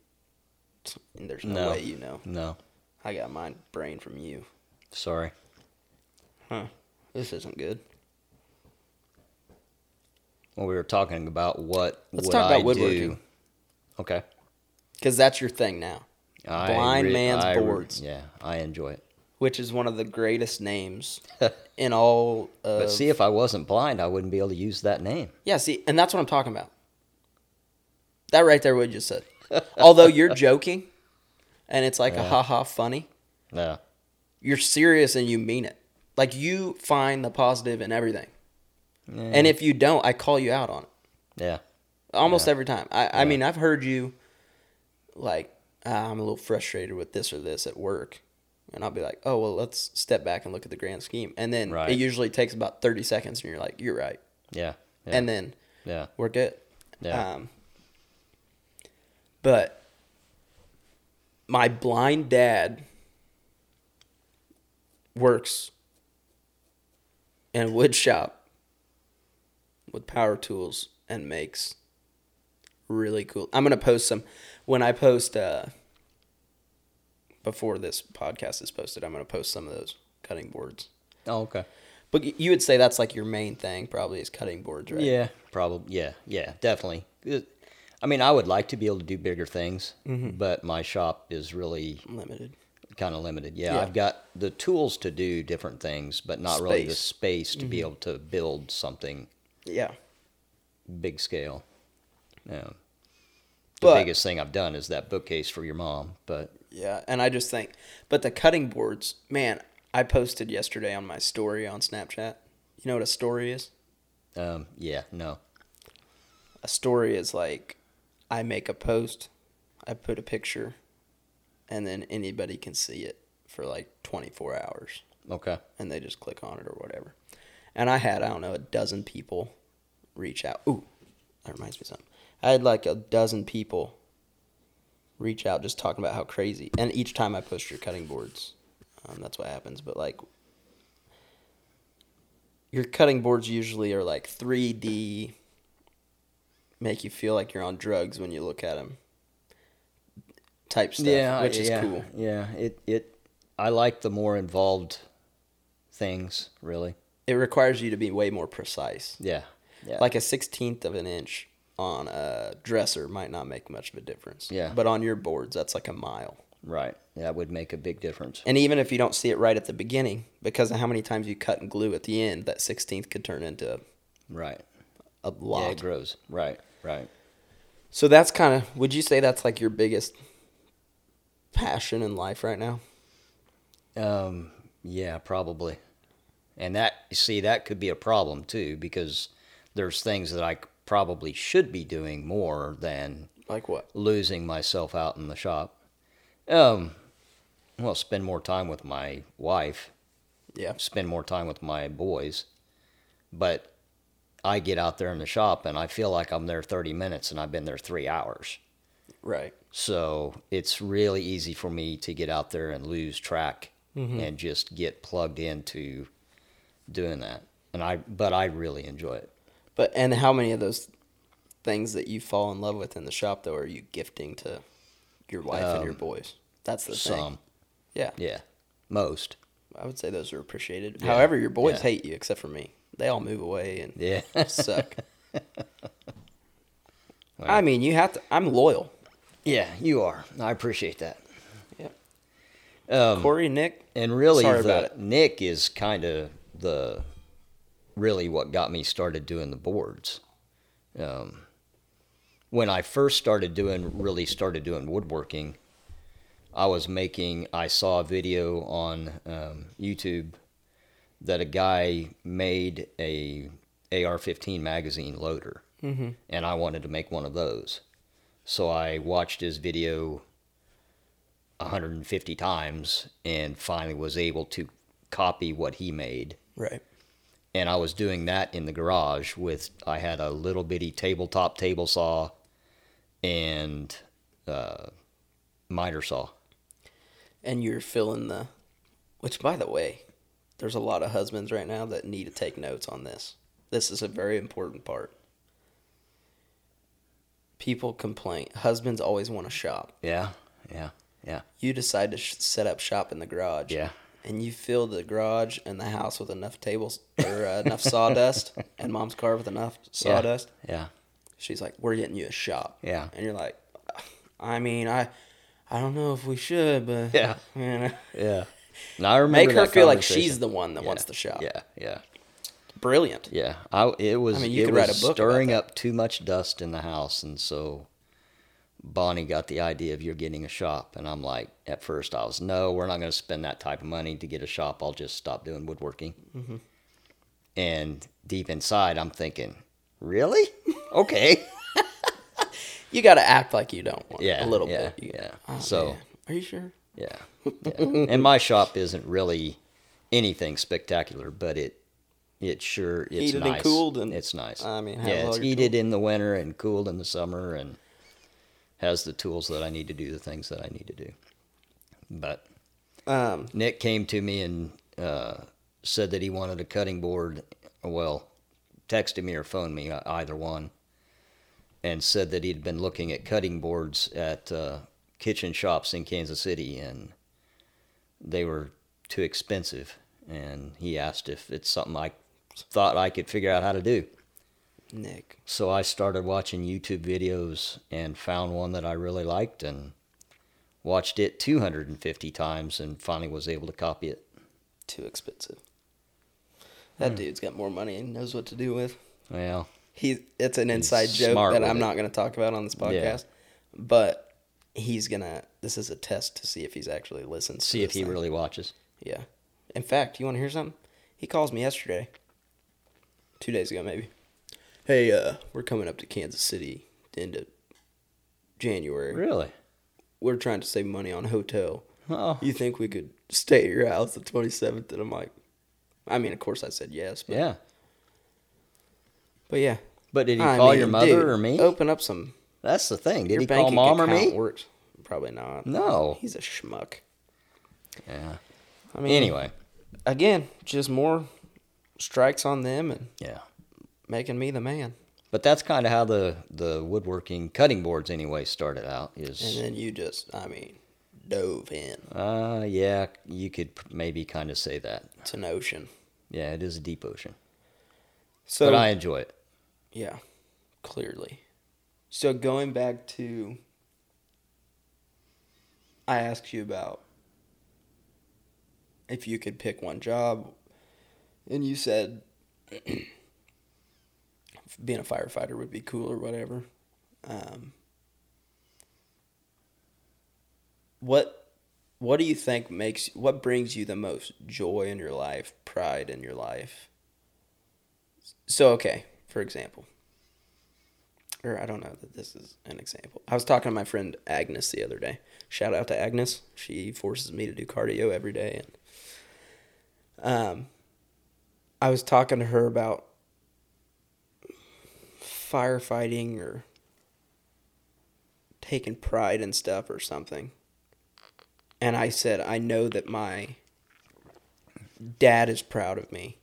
And there's no way you know. No. I got my brain from you. Sorry. Huh. This isn't good. Well, we were talking about woodworking. Okay. Because that's your thing now. Blind man's boards. Yeah, I enjoy it. Which is one of the greatest names in all of... But see, if I wasn't blind, I wouldn't be able to use that name. Yeah, see, and that's what I'm talking about. That right there, what you just said. Although you're joking, and it's like a ha-ha funny. Yeah. You're serious and you mean it. Like, you find the positive in everything. Yeah. And if you don't, I call you out on it. Yeah. Almost every time. I mean, I've heard you, like, I'm a little frustrated with this or this at work. And I'll be like, oh, well, let's step back and look at the grand scheme. And then it usually takes about 30 seconds, and you're like, you're right. Yeah. And then we're good. Yeah. But my blind dad works in a wood shop with power tools and makes really cool. I'm going to post some. When I post, before this podcast is posted, I'm going to post some of those cutting boards. Oh, okay. But you would say that's like your main thing probably is cutting boards, right? Yeah, probably. Yeah, definitely. I mean, I would like to be able to do bigger things, but my shop is really... Kind of limited. Yeah, I've got the tools to do different things, but not really the space to be able to build something. Yeah. Big scale. Yeah. The biggest thing I've done is that bookcase for your mom, but... Yeah, and I just think... But the cutting boards, man, I posted yesterday on my story on Snapchat. You know what a story is? Yeah, no. A story is like, I make a post, I put a picture and then anybody can see it for like 24 hours. Okay. And they just click on it or whatever. And I had, I don't know, a dozen people reach out. Ooh, that reminds me of something. I had like a dozen people reach out just talking about how crazy. And each time I post your cutting boards, that's what happens. But like your cutting boards usually are like 3D, make you feel like you're on drugs when you look at them type stuff, which is cool. Yeah, I like the more involved things, really. It requires you to be way more precise. Yeah. Like a 16th of an inch on a dresser might not make much of a difference. Yeah. But on your boards, that's like a mile. Right. That would make a big difference. And even if you don't see it right at the beginning, because of how many times you cut and glue at the end, that 16th could turn into a lot. Yeah, it grows. Right. So that's kind of, would you say that's like your biggest passion in life right now? Yeah, probably. And that could be a problem too, because there's things that I probably should be doing more than, like what? Losing myself out in the shop. Well, spend more time with my wife. Yeah. Spend more time with my boys. But I get out there in the shop and I feel like I'm there 30 minutes and I've been there 3 hours. Right. So it's really easy for me to get out there and lose track and just get plugged into doing that. But I really enjoy it. And how many of those things that you fall in love with in the shop, though, are you gifting to your wife and your boys? That's the thing. Some. Yeah. Yeah. Most. I would say those are appreciated. Yeah. However, your boys hate you, except for me. They all move away and suck. Well, I mean, you have to. I'm loyal. Yeah, you are. I appreciate that. Yeah. Corey, Nick. And really, Nick is kind of really what got me started doing the boards. When I first started doing woodworking, I saw a video on YouTube that a guy made a AR-15 magazine loader, and I wanted to make one of those. So I watched his video 150 times and finally was able to copy what he made. Right. And I was doing that in the garage I had a little bitty tabletop table saw and miter saw. And you're filling which by the way, there's a lot of husbands right now that need to take notes on this. This is a very important part. People complain. Husbands always want to shop. Yeah. You decide to set up shop in the garage. Yeah. And you fill the garage and the house with enough tables or enough sawdust, and mom's car with enough sawdust. Yeah. She's like, "We're getting you a shop." Yeah. And you're like, "I mean, I don't know if we should, but yeah, you know." Yeah. And I remember make her feel like she's the one that wants the shop. Yeah. Brilliant. Yeah. You could write a book stirring up too much dust in the house, and so Bonnie got the idea of you're getting a shop, and I'm like, at first I was, no, we're not going to spend that type of money to get a shop. I'll just stop doing woodworking. Mm-hmm. And deep inside, I'm thinking, really? Okay. You got to act like you don't want a little bit. Yeah. Oh, so, man. Are you sure? Yeah. And my shop isn't really anything spectacular, but it's heated nice. Heated and cooled, and it's nice. I mean, it's heated in the winter and cooled in the summer, and has the tools that I need to do the things that I need to do. But Nick came to me and said that he wanted a cutting board. Well, texted me or phoned me, either one, and said that he'd been looking at cutting boards at kitchen shops in Kansas City, and they were too expensive. And he asked if it's something I thought I could figure out how to do. Nick. So I started watching YouTube videos and found one that I really liked and watched it 250 times and finally was able to copy it. Too expensive. That dude's got more money and knows what to do with. Well, it's an inside joke that I'm not going to talk about on this podcast, but this is a test to see if he's actually listens. See if he really watches. Yeah. In fact, you want to hear something? He calls me 2 days ago maybe. Hey, we're coming up to Kansas City the end of January. Really? we're trying to save money on a hotel. Oh. You think we could stay at your house the 27th? And I'm like, I mean, of course I said yes. But, yeah. But yeah. But did he call your mother or me? Open up some. That's the thing. Did he call mom or me? Works. Probably not. No. He's a schmuck. Yeah. I mean, anyway. Again, just more strikes on them and making me the man. But that's kind of how the woodworking cutting boards anyway started out. And then you just, I mean, dove in. Yeah, you could maybe kind of say that. It's an ocean. Yeah, it is a deep ocean. So, but I enjoy it. Yeah, clearly. So going back to, I asked you about if you could pick one job, and you said being a firefighter would be cool or whatever. What do you think what brings you the most joy in your life, pride in your life? So, okay, for example, or I don't know that this is an example. I was talking to my friend Agnes the other day. Shout out to Agnes. She forces me to do cardio every day. And I was talking to her about firefighting or taking pride in stuff or something. And I said, I know that my dad is proud of me.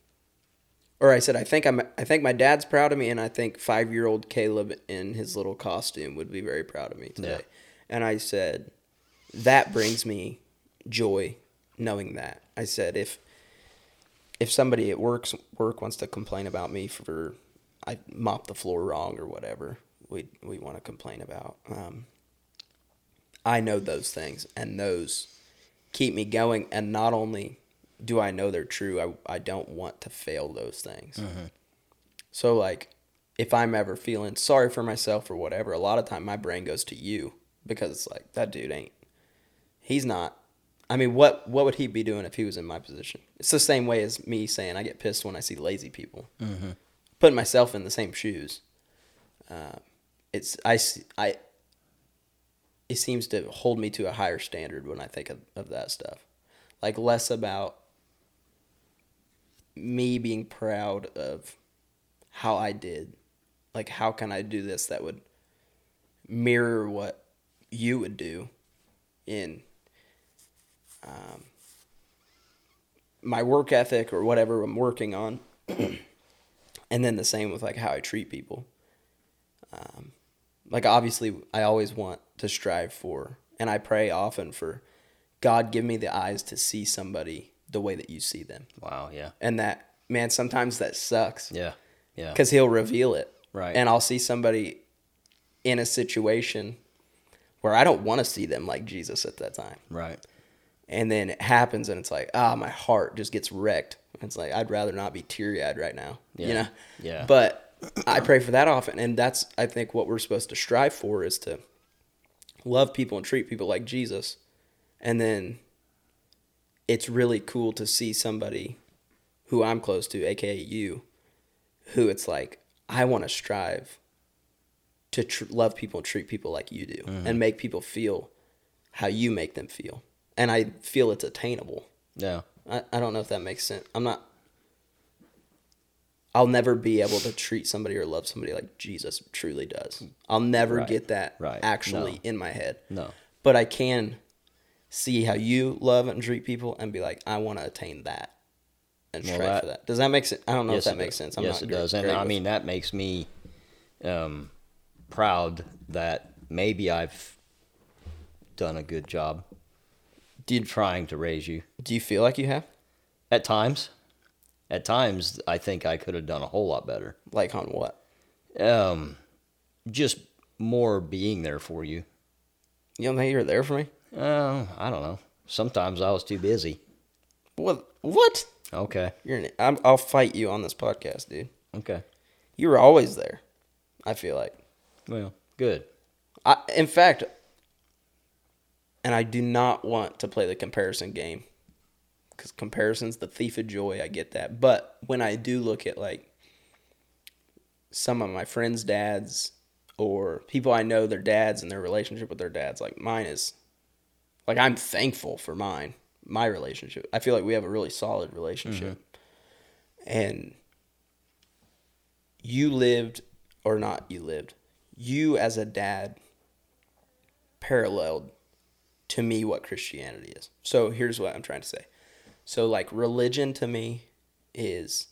Or I said, I think my dad's proud of me, and I think 5-year-old Caleb in his little costume would be very proud of me today. Yeah. And I said, that brings me joy, knowing that. I said, if somebody at work wants to complain about me for I mopped the floor wrong or whatever we want to complain about, I know those things, and those keep me going. And not only do I know they're true, I don't want to fail those things. Mm-hmm. So, like, if I'm ever feeling sorry for myself or whatever, a lot of time my brain goes to you, because it's like, that dude he's not. I mean, what would he be doing if he was in my position? It's the same way as me saying I get pissed when I see lazy people. Mm-hmm. Putting myself in the same shoes. It seems to hold me to a higher standard when I think of that stuff. Like, less about me being proud of how I did. Like, how can I do this that would mirror what you would do in my work ethic or whatever I'm working on. And then the same with, like, how I treat people. Like, obviously, I always want to strive for, and I pray often for, God, give me the eyes to see somebody the way that you see them. Wow, yeah. And that, man, sometimes that sucks. Yeah, yeah. Because he'll reveal it. Right. And I'll see somebody in a situation where I don't want to see them like Jesus at that time. Right. And then it happens, and it's like, my heart just gets wrecked. It's like, I'd rather not be teary-eyed right now. Yeah. You know? Yeah. But I pray for that often, and that's, I think, what we're supposed to strive for, is to love people and treat people like Jesus. And then it's really cool to see somebody who I'm close to, a.k.a. you, who it's like, I want to strive to love people and treat people like you do, mm-hmm. and make people feel how you make them feel. And I feel it's attainable. Yeah. I don't know if that makes sense. I'll never be able to treat somebody or love somebody like Jesus truly does. I'll never get that actually in my head. No. But I can see how you love and treat people and be like, I want to attain that and strive for that. Does that make sense? I don't know if that makes sense. Yes, it does. And I mean, that makes me proud that maybe I've done a good job trying to raise you. Do you feel like you have? At times. At times, I think I could have done a whole lot better. Like on what? Just more being there for you. You don't think you were there for me? I don't know. Sometimes I was too busy. What? Okay. I'll fight you on this podcast, dude. Okay. You were always there, I feel like. Well, good. In fact, and I do not want to play the comparison game, because comparison's the thief of joy, I get that. But when I do look at, like, some of my friends' dads or people I know, their dads and their relationship with their dads, like, mine is Like, I'm thankful for my relationship. I feel like we have a really solid relationship. Mm-hmm. And you as a dad paralleled to me what Christianity is. So here's what I'm trying to say. So, like, religion to me is,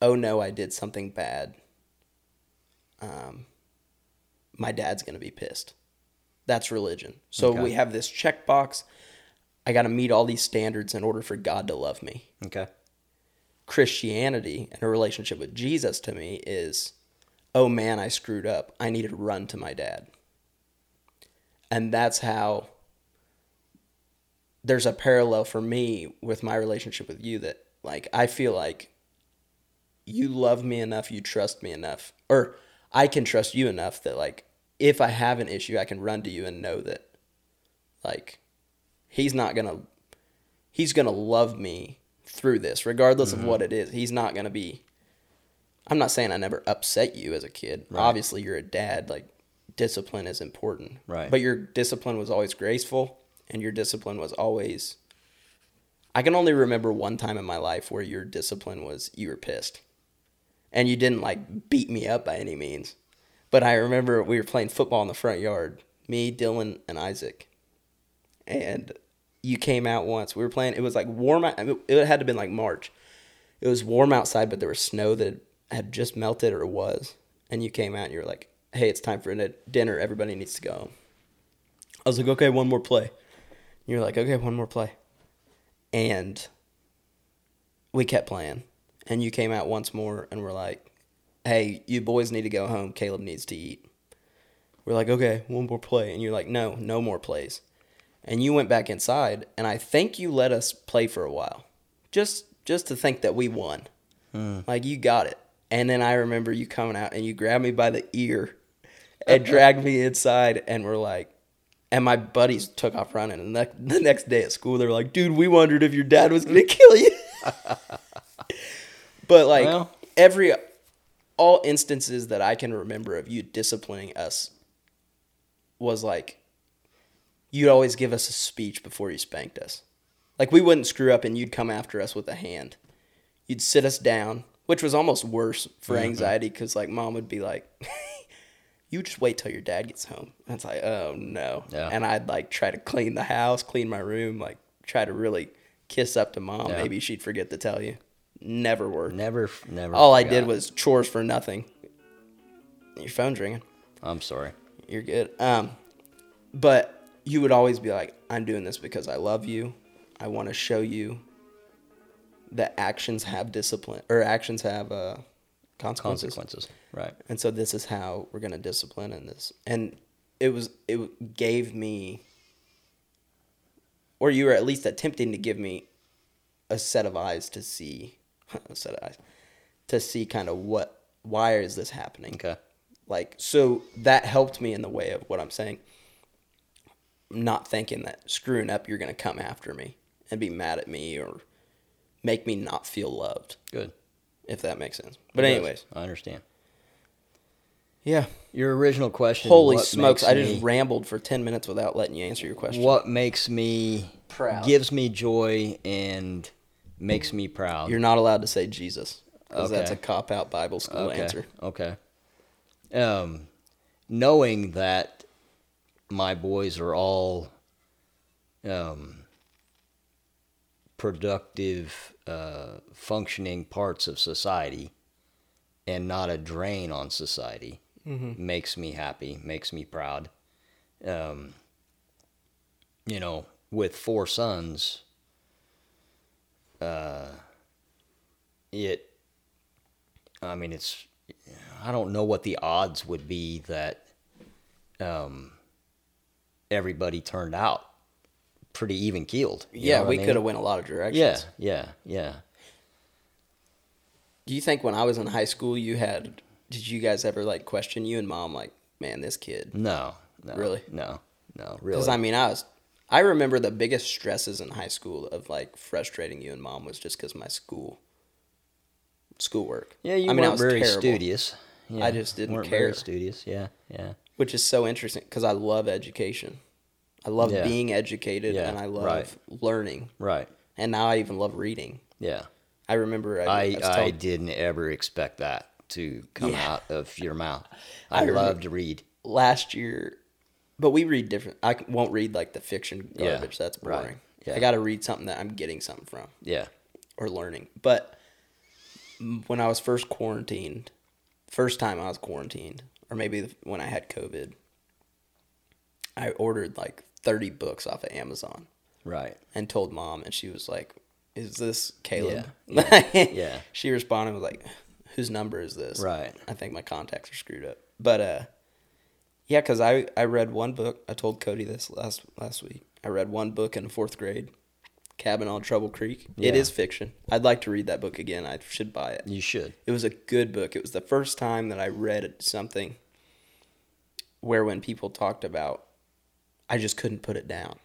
oh no, I did something bad. My dad's going to be pissed. That's religion. So okay. We have this checkbox. I got to meet all these standards in order for God to love me. Okay. Christianity and a relationship with Jesus to me is, oh man, I screwed up. I need to run to my dad. And that's how there's a parallel for me with my relationship with you that, like, I feel like you love me enough, you trust me enough, or I can trust you enough that, like, if I have an issue, I can run to you and know that, like, he's going to love me through this, regardless mm-hmm. of what it is. He's not going to be, I'm not saying I never upset you as a kid. Right. Obviously, you're a dad, like, discipline is important, right? But your discipline was always graceful, and your discipline was always, I can only remember one time in my life where your discipline was you were pissed, and you didn't, like, beat me up by any means. But I remember we were playing football in the front yard, me, Dylan, and Isaac, and you came out once. We were playing, it was like warm, I mean, it had to have been like March. It was warm outside, but there was snow that had just melted, or was, and you came out and you were like, hey, it's time for dinner. Everybody needs to go home. I was like, okay, one more play. You're like, okay, one more play. And we kept playing. And you came out once more and we're like, hey, you boys need to go home. Caleb needs to eat. We're like, okay, one more play. And you're like, no more plays. And you went back inside, and I think you let us play for a while. Just to think that we won. Like, you got it. And then I remember you coming out and you grabbed me by the ear and dragged me inside, and we're like, and my buddies took off running. And the next day at school, they were like, dude, we wondered if your dad was going to kill you. But, like, well, all instances that I can remember of you disciplining us was, like, you'd always give us a speech before you spanked us. Like, we wouldn't screw up and you'd come after us with a hand. You'd sit us down, which was almost worse for anxiety, because, like, mom would be like, you just wait till your dad gets home. And it's like, oh no. Yeah. And I'd, like, try to clean the house, clean my room, like, try to really kiss up to mom. Yeah. Maybe she'd forget to tell you. Never worked. Never. All forgot. I did was chores for nothing. Your phone's ringing. I'm sorry. You're good. But you would always be like, I'm doing this because I love you. I want to show you that actions have discipline, or actions have consequences, right? And so this is how we're going to discipline in this. And it gave me, or you were at least attempting to give me a set of eyes to see kind of why is this happening? Okay. Like, so that helped me in the way of what I'm saying. I'm not thinking that screwing up, you're going to come after me and be mad at me, or make me not feel loved. Good. If that makes sense. But anyways. I understand. Yeah. Your original question. Holy smokes, I just rambled for 10 minutes without letting you answer your question. What makes me proud? Gives me joy and makes me proud. You're not allowed to say Jesus, because that's a cop-out Bible school answer. Okay. Knowing that my boys are all productive, functioning parts of society, and not a drain on society, makes me happy, makes me proud. You know, with 4 sons, I don't know what the odds would be that everybody turned out pretty even keeled. Yeah, we could have went a lot of directions. Yeah. Do you think when I was in high school, did you guys ever, like, question you and mom, like, man, this kid? No. Really? No, really. Because, I mean, I remember the biggest stresses in high school of, like, frustrating you and mom was just because my schoolwork. Yeah, you weren't very studious. Yeah, I just didn't care. Very studious, yeah. Which is so interesting, because I love education. I love being educated, and I love learning. Right. And now I even love reading. Yeah. I remember I didn't ever expect that to come out of your mouth. I love to read. Last year, but we read different. I won't read like the fiction garbage. That's boring. Right. Yeah. I got to read something that I'm getting something from. Yeah. Or learning. But when I was first time I was quarantined, or maybe when I had COVID, I ordered like 30 books off of Amazon. Right. And told Mom, and she was like, "Is this Caleb?" Yeah. Yeah. She responded with like, "Whose number is this?" Right. I think my contacts are screwed up. But yeah, because I read one book. I told Cody this last week. I read one book in 4th grade, Cabin on Trouble Creek. Yeah. It is fiction. I'd like to read that book again. I should buy it. You should. It was a good book. It was the first time that I read something where when people talked about, I just couldn't put it down.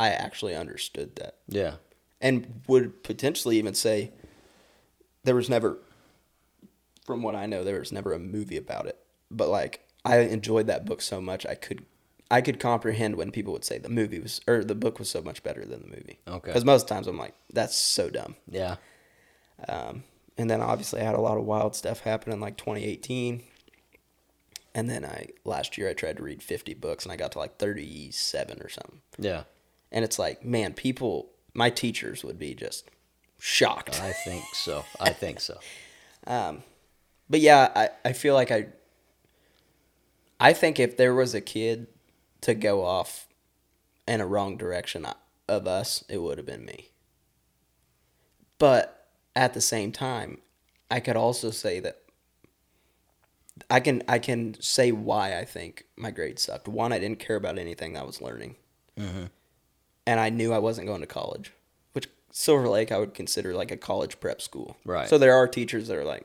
I actually understood that. Yeah. And would potentially even say there was never, from what I know, there was never a movie about it. But like, I enjoyed that book so much, I could comprehend when people would say the movie was, or the book was so much better than the movie. Okay. Because most times I'm like, that's so dumb. Yeah. And then obviously I had a lot of wild stuff happen in like 2018. And then last year I tried to read 50 books and I got to like 37 or something. Yeah. And it's like, man, people, my teachers would be just shocked. I think so. But yeah, I feel like I think if there was a kid to go off in a wrong direction of us, it would have been me. But at the same time, I could also say that I can say why I think my grade sucked. One, I didn't care about anything that I was learning. Mm-hmm. And I knew I wasn't going to college, which Silver Lake I would consider like a college prep school. Right. So there are teachers that are like,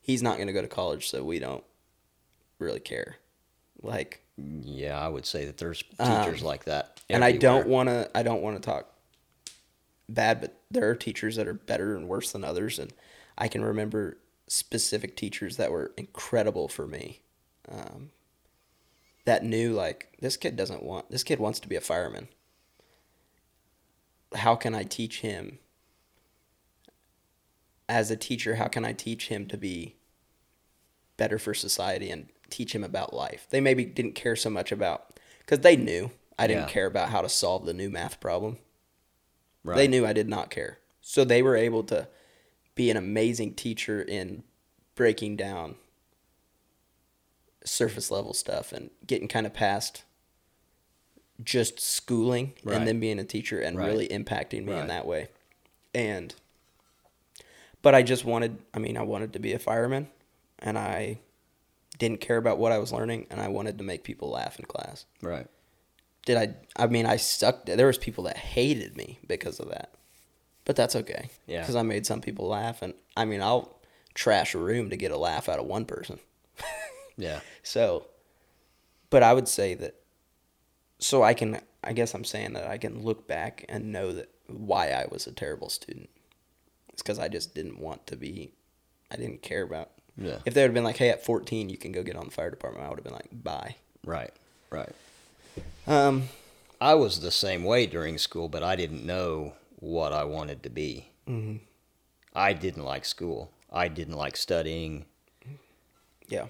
he's not going to go to college, so we don't really care. Like, yeah, I would say that there's teachers like that everywhere. And I don't want to talk bad, but there are teachers that are better and worse than others, and I can remember specific teachers that were incredible for me, that knew like, this kid wants to be a fireman. How can I teach him as a teacher? How can I teach him to be better for society and teach him about life? They maybe didn't care so much about, because they knew I didn't care about how to solve the new math problem. Right. They knew I did not care. So they were able to be an amazing teacher in breaking down surface level stuff and getting kind of past just schooling and then being a teacher and really impacting me in that way. But I wanted to be a fireman, and I didn't care about what I was learning, and I wanted to make people laugh in class. Right. I sucked. There was people that hated me because of that. But that's okay. Yeah. Because I made some people laugh, and I mean, I'll trash a room to get a laugh out of one person. Yeah. So, but I would say that, so I guess I'm saying that I can look back and know that why I was a terrible student. It's because I just didn't want to be, I didn't care about. Yeah. If they would have been like, hey, at 14, you can go get on the fire department, I would have been like, bye. Right. I was the same way during school, but I didn't know what I wanted to be. Mm-hmm. I didn't like school. I didn't like studying. Yeah.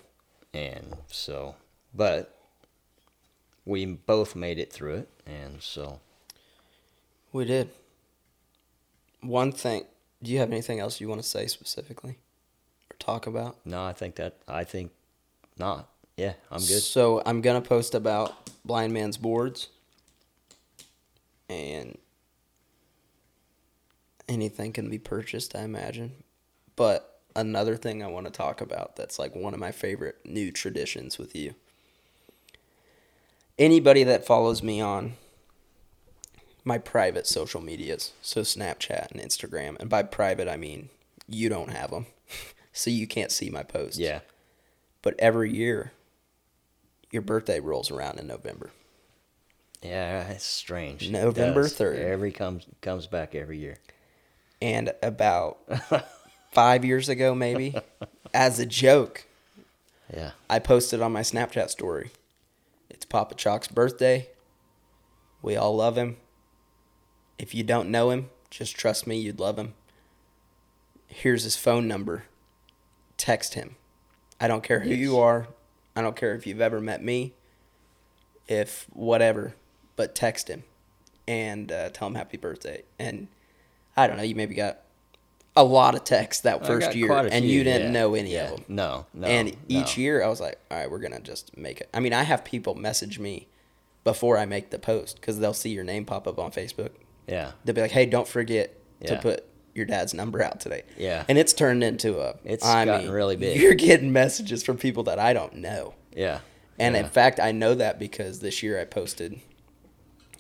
And so, but we both made it through it, and so. We did. One thing, do you have anything else you want to say specifically? Talk about? No, I think not. Yeah, I'm good. So I'm going to post about blind man's boards and anything can be purchased, I imagine. But another thing I want to talk about that's like one of my favorite new traditions with you. Anybody that follows me on my private social medias, so Snapchat and Instagram, and by private I mean you don't have them. So you can't see my posts. Yeah. But every year, your birthday rolls around in November. Yeah, it's strange. November 3rd. Comes back every year. And about 5 years ago, maybe, as a joke, I posted on my Snapchat story, it's Papa Chalk's birthday. We all love him. If you don't know him, just trust me, you'd love him. Here's his phone number. Text him. I don't care who you are. I don't care if you've ever met me. If whatever. But text him. And tell him happy birthday. And I don't know, you maybe got a lot of texts that first year, and you didn't know any of them. No. And each year I was like, all right, we're going to just make it. I mean, I have people message me before I make the post because they'll see your name pop up on Facebook. Yeah. They'll be like, hey, don't forget to put your dad's number out today. Yeah. And it's turned into a, it's gotten really big. You're getting messages from people that I don't know. Yeah. And in fact, I know that because this year I posted,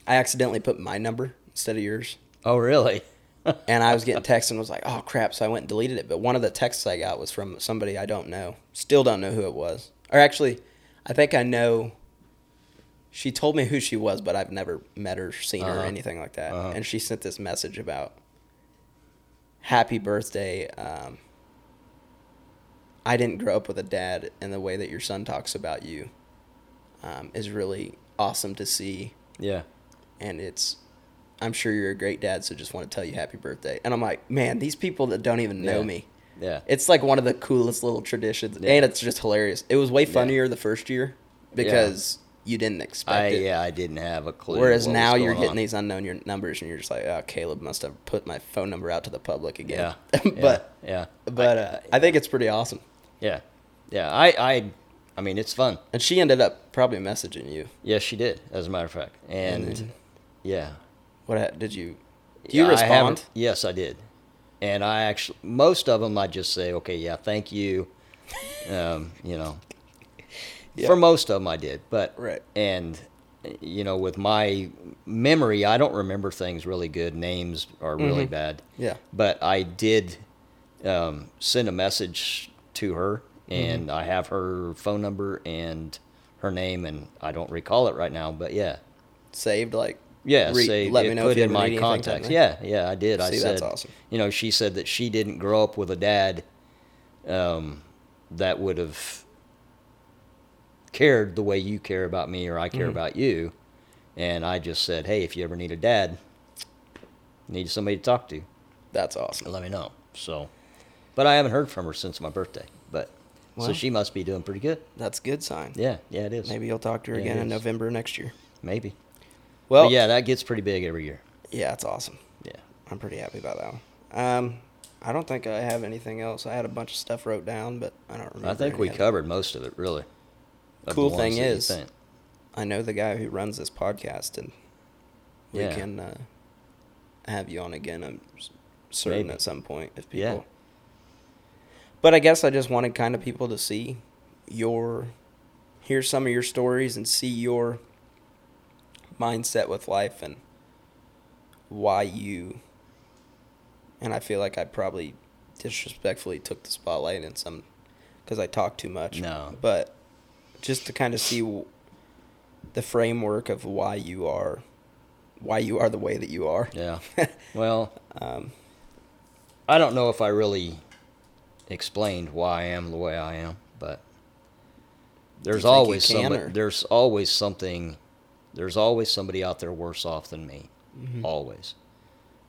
I accidentally put my number instead of yours. Oh, really? And I was getting texts and was like, oh, crap. So I went and deleted it. But one of the texts I got was from somebody I don't know. Still don't know who it was. Or actually, I think I know. She told me who she was, but I've never met her, seen her, or anything like that. And she sent this message about happy birthday. I didn't grow up with a dad, and the way that your son talks about you is really awesome to see. Yeah. And it's... I'm sure you're a great dad, so just want to tell you happy birthday. And I'm like, man, these people that don't even know me. Yeah. It's like one of the coolest little traditions, and it's just hilarious. It was way funnier the first year because you didn't expect it. Yeah, I didn't have a clue. Whereas now you're hitting these unknown numbers, and you're just like, oh, Caleb must have put my phone number out to the public again. Yeah. But I think it's pretty awesome. Yeah. Yeah. I mean, it's fun. And she ended up probably messaging you. Yeah, she did, as a matter of fact. And yeah. What did you? Do you respond? Yes, I did, and I actually most of them I just say, okay, yeah, thank you, For most of them I did, but and with my memory, I don't remember things really good. Names are really bad. Yeah, but I did send a message to her, and I have her phone number and her name, and I don't recall it right now, but saved like. Yeah, let me know put if you in my contacts. Yeah, I did. I said, that's awesome. She said that she didn't grow up with a dad that would have cared the way you care about me or I care about you. And I just said, hey, if you ever need a dad, need somebody to talk to. That's awesome. Let me know. So, but I haven't heard from her since my birthday. But so she must be doing pretty good. That's a good sign. Yeah, it is. Maybe you'll talk to her again in November next year. Maybe. Well, that gets pretty big every year. Yeah, it's awesome. Yeah. I'm pretty happy about that one. I don't think I have anything else. I had a bunch of stuff wrote down, but I don't remember. I think we covered most of it, really. Cool thing is, I know the guy who runs this podcast, and we can have you on again, I'm certain, at some point, if people... Yeah. But I guess I just wanted kind of people to see hear some of your stories and see your... mindset with life and why you, and I feel like I probably disrespectfully took the spotlight in some because I talk too much. No, but just to kind of see the framework of why you are the way that you are. Yeah. Well, I don't know if I really explained why I am the way I am, but there's always somebody out there worse off than me, always.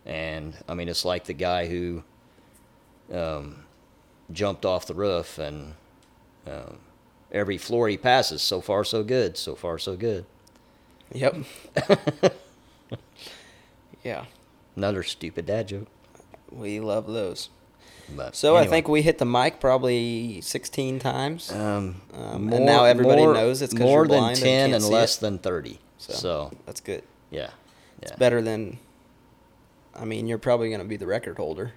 And, I mean, it's like the guy who jumped off the roof, and every floor he passes, so far so good. Yep. Yeah. Another stupid dad joke. We love those. But so anyway. I think we hit the mic probably 16 times, and now everybody knows it's because you're blind than 10 and less than 30. So that's good. Yeah. It's better than. I mean, you're probably going to be the record holder.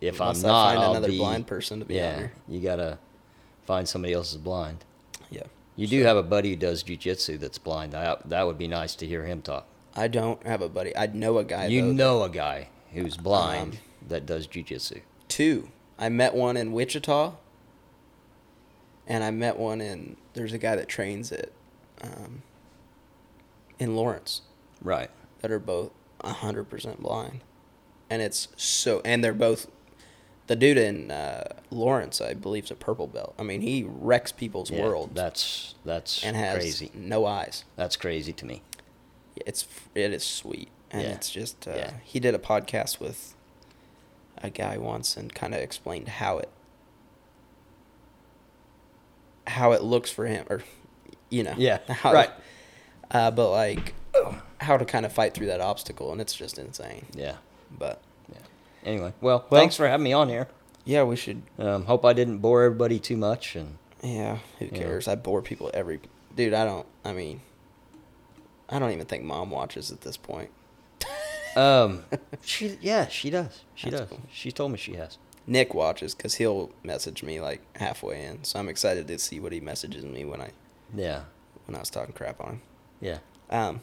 If unless I'm not, I'll find another blind person to be on here. You gotta find somebody else who's blind. Yeah. You do have a buddy who does jiu-jitsu that's blind. That would be nice to hear him talk. I don't have a buddy. I know a guy. A guy who's blind that does jiu-jitsu. Two. I met one in Wichita, and I met one in. There's a guy that trains it. In Lawrence, right? That are both 100% blind, and it's so. And they're both. The dude in Lawrence, I believe, is a purple belt. I mean, he wrecks people's world. That's crazy. No eyes. That's crazy to me. it is sweet. And it's just, he did a podcast with a guy once and kind of explained how it looks for him, or, you know. Yeah, right. But, like, how to kind of fight through that obstacle, and it's just insane. Yeah. But. Yeah. Anyway, well, thanks for having me on here. Yeah, we should. Hope I didn't bore everybody too much. And. Yeah, who cares? Know. I bore people every. Dude, I don't even think Mom watches at this point. She does. She That's does. Cool. She told me she has. Nick watches because he'll message me like halfway in, so I'm excited to see what he messages me when I was talking crap on him. Yeah. I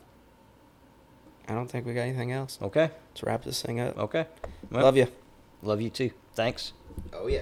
don't think we got anything else. Okay. Let's wrap this thing up. Okay. Well, love you. Love you too. Thanks. Oh yeah.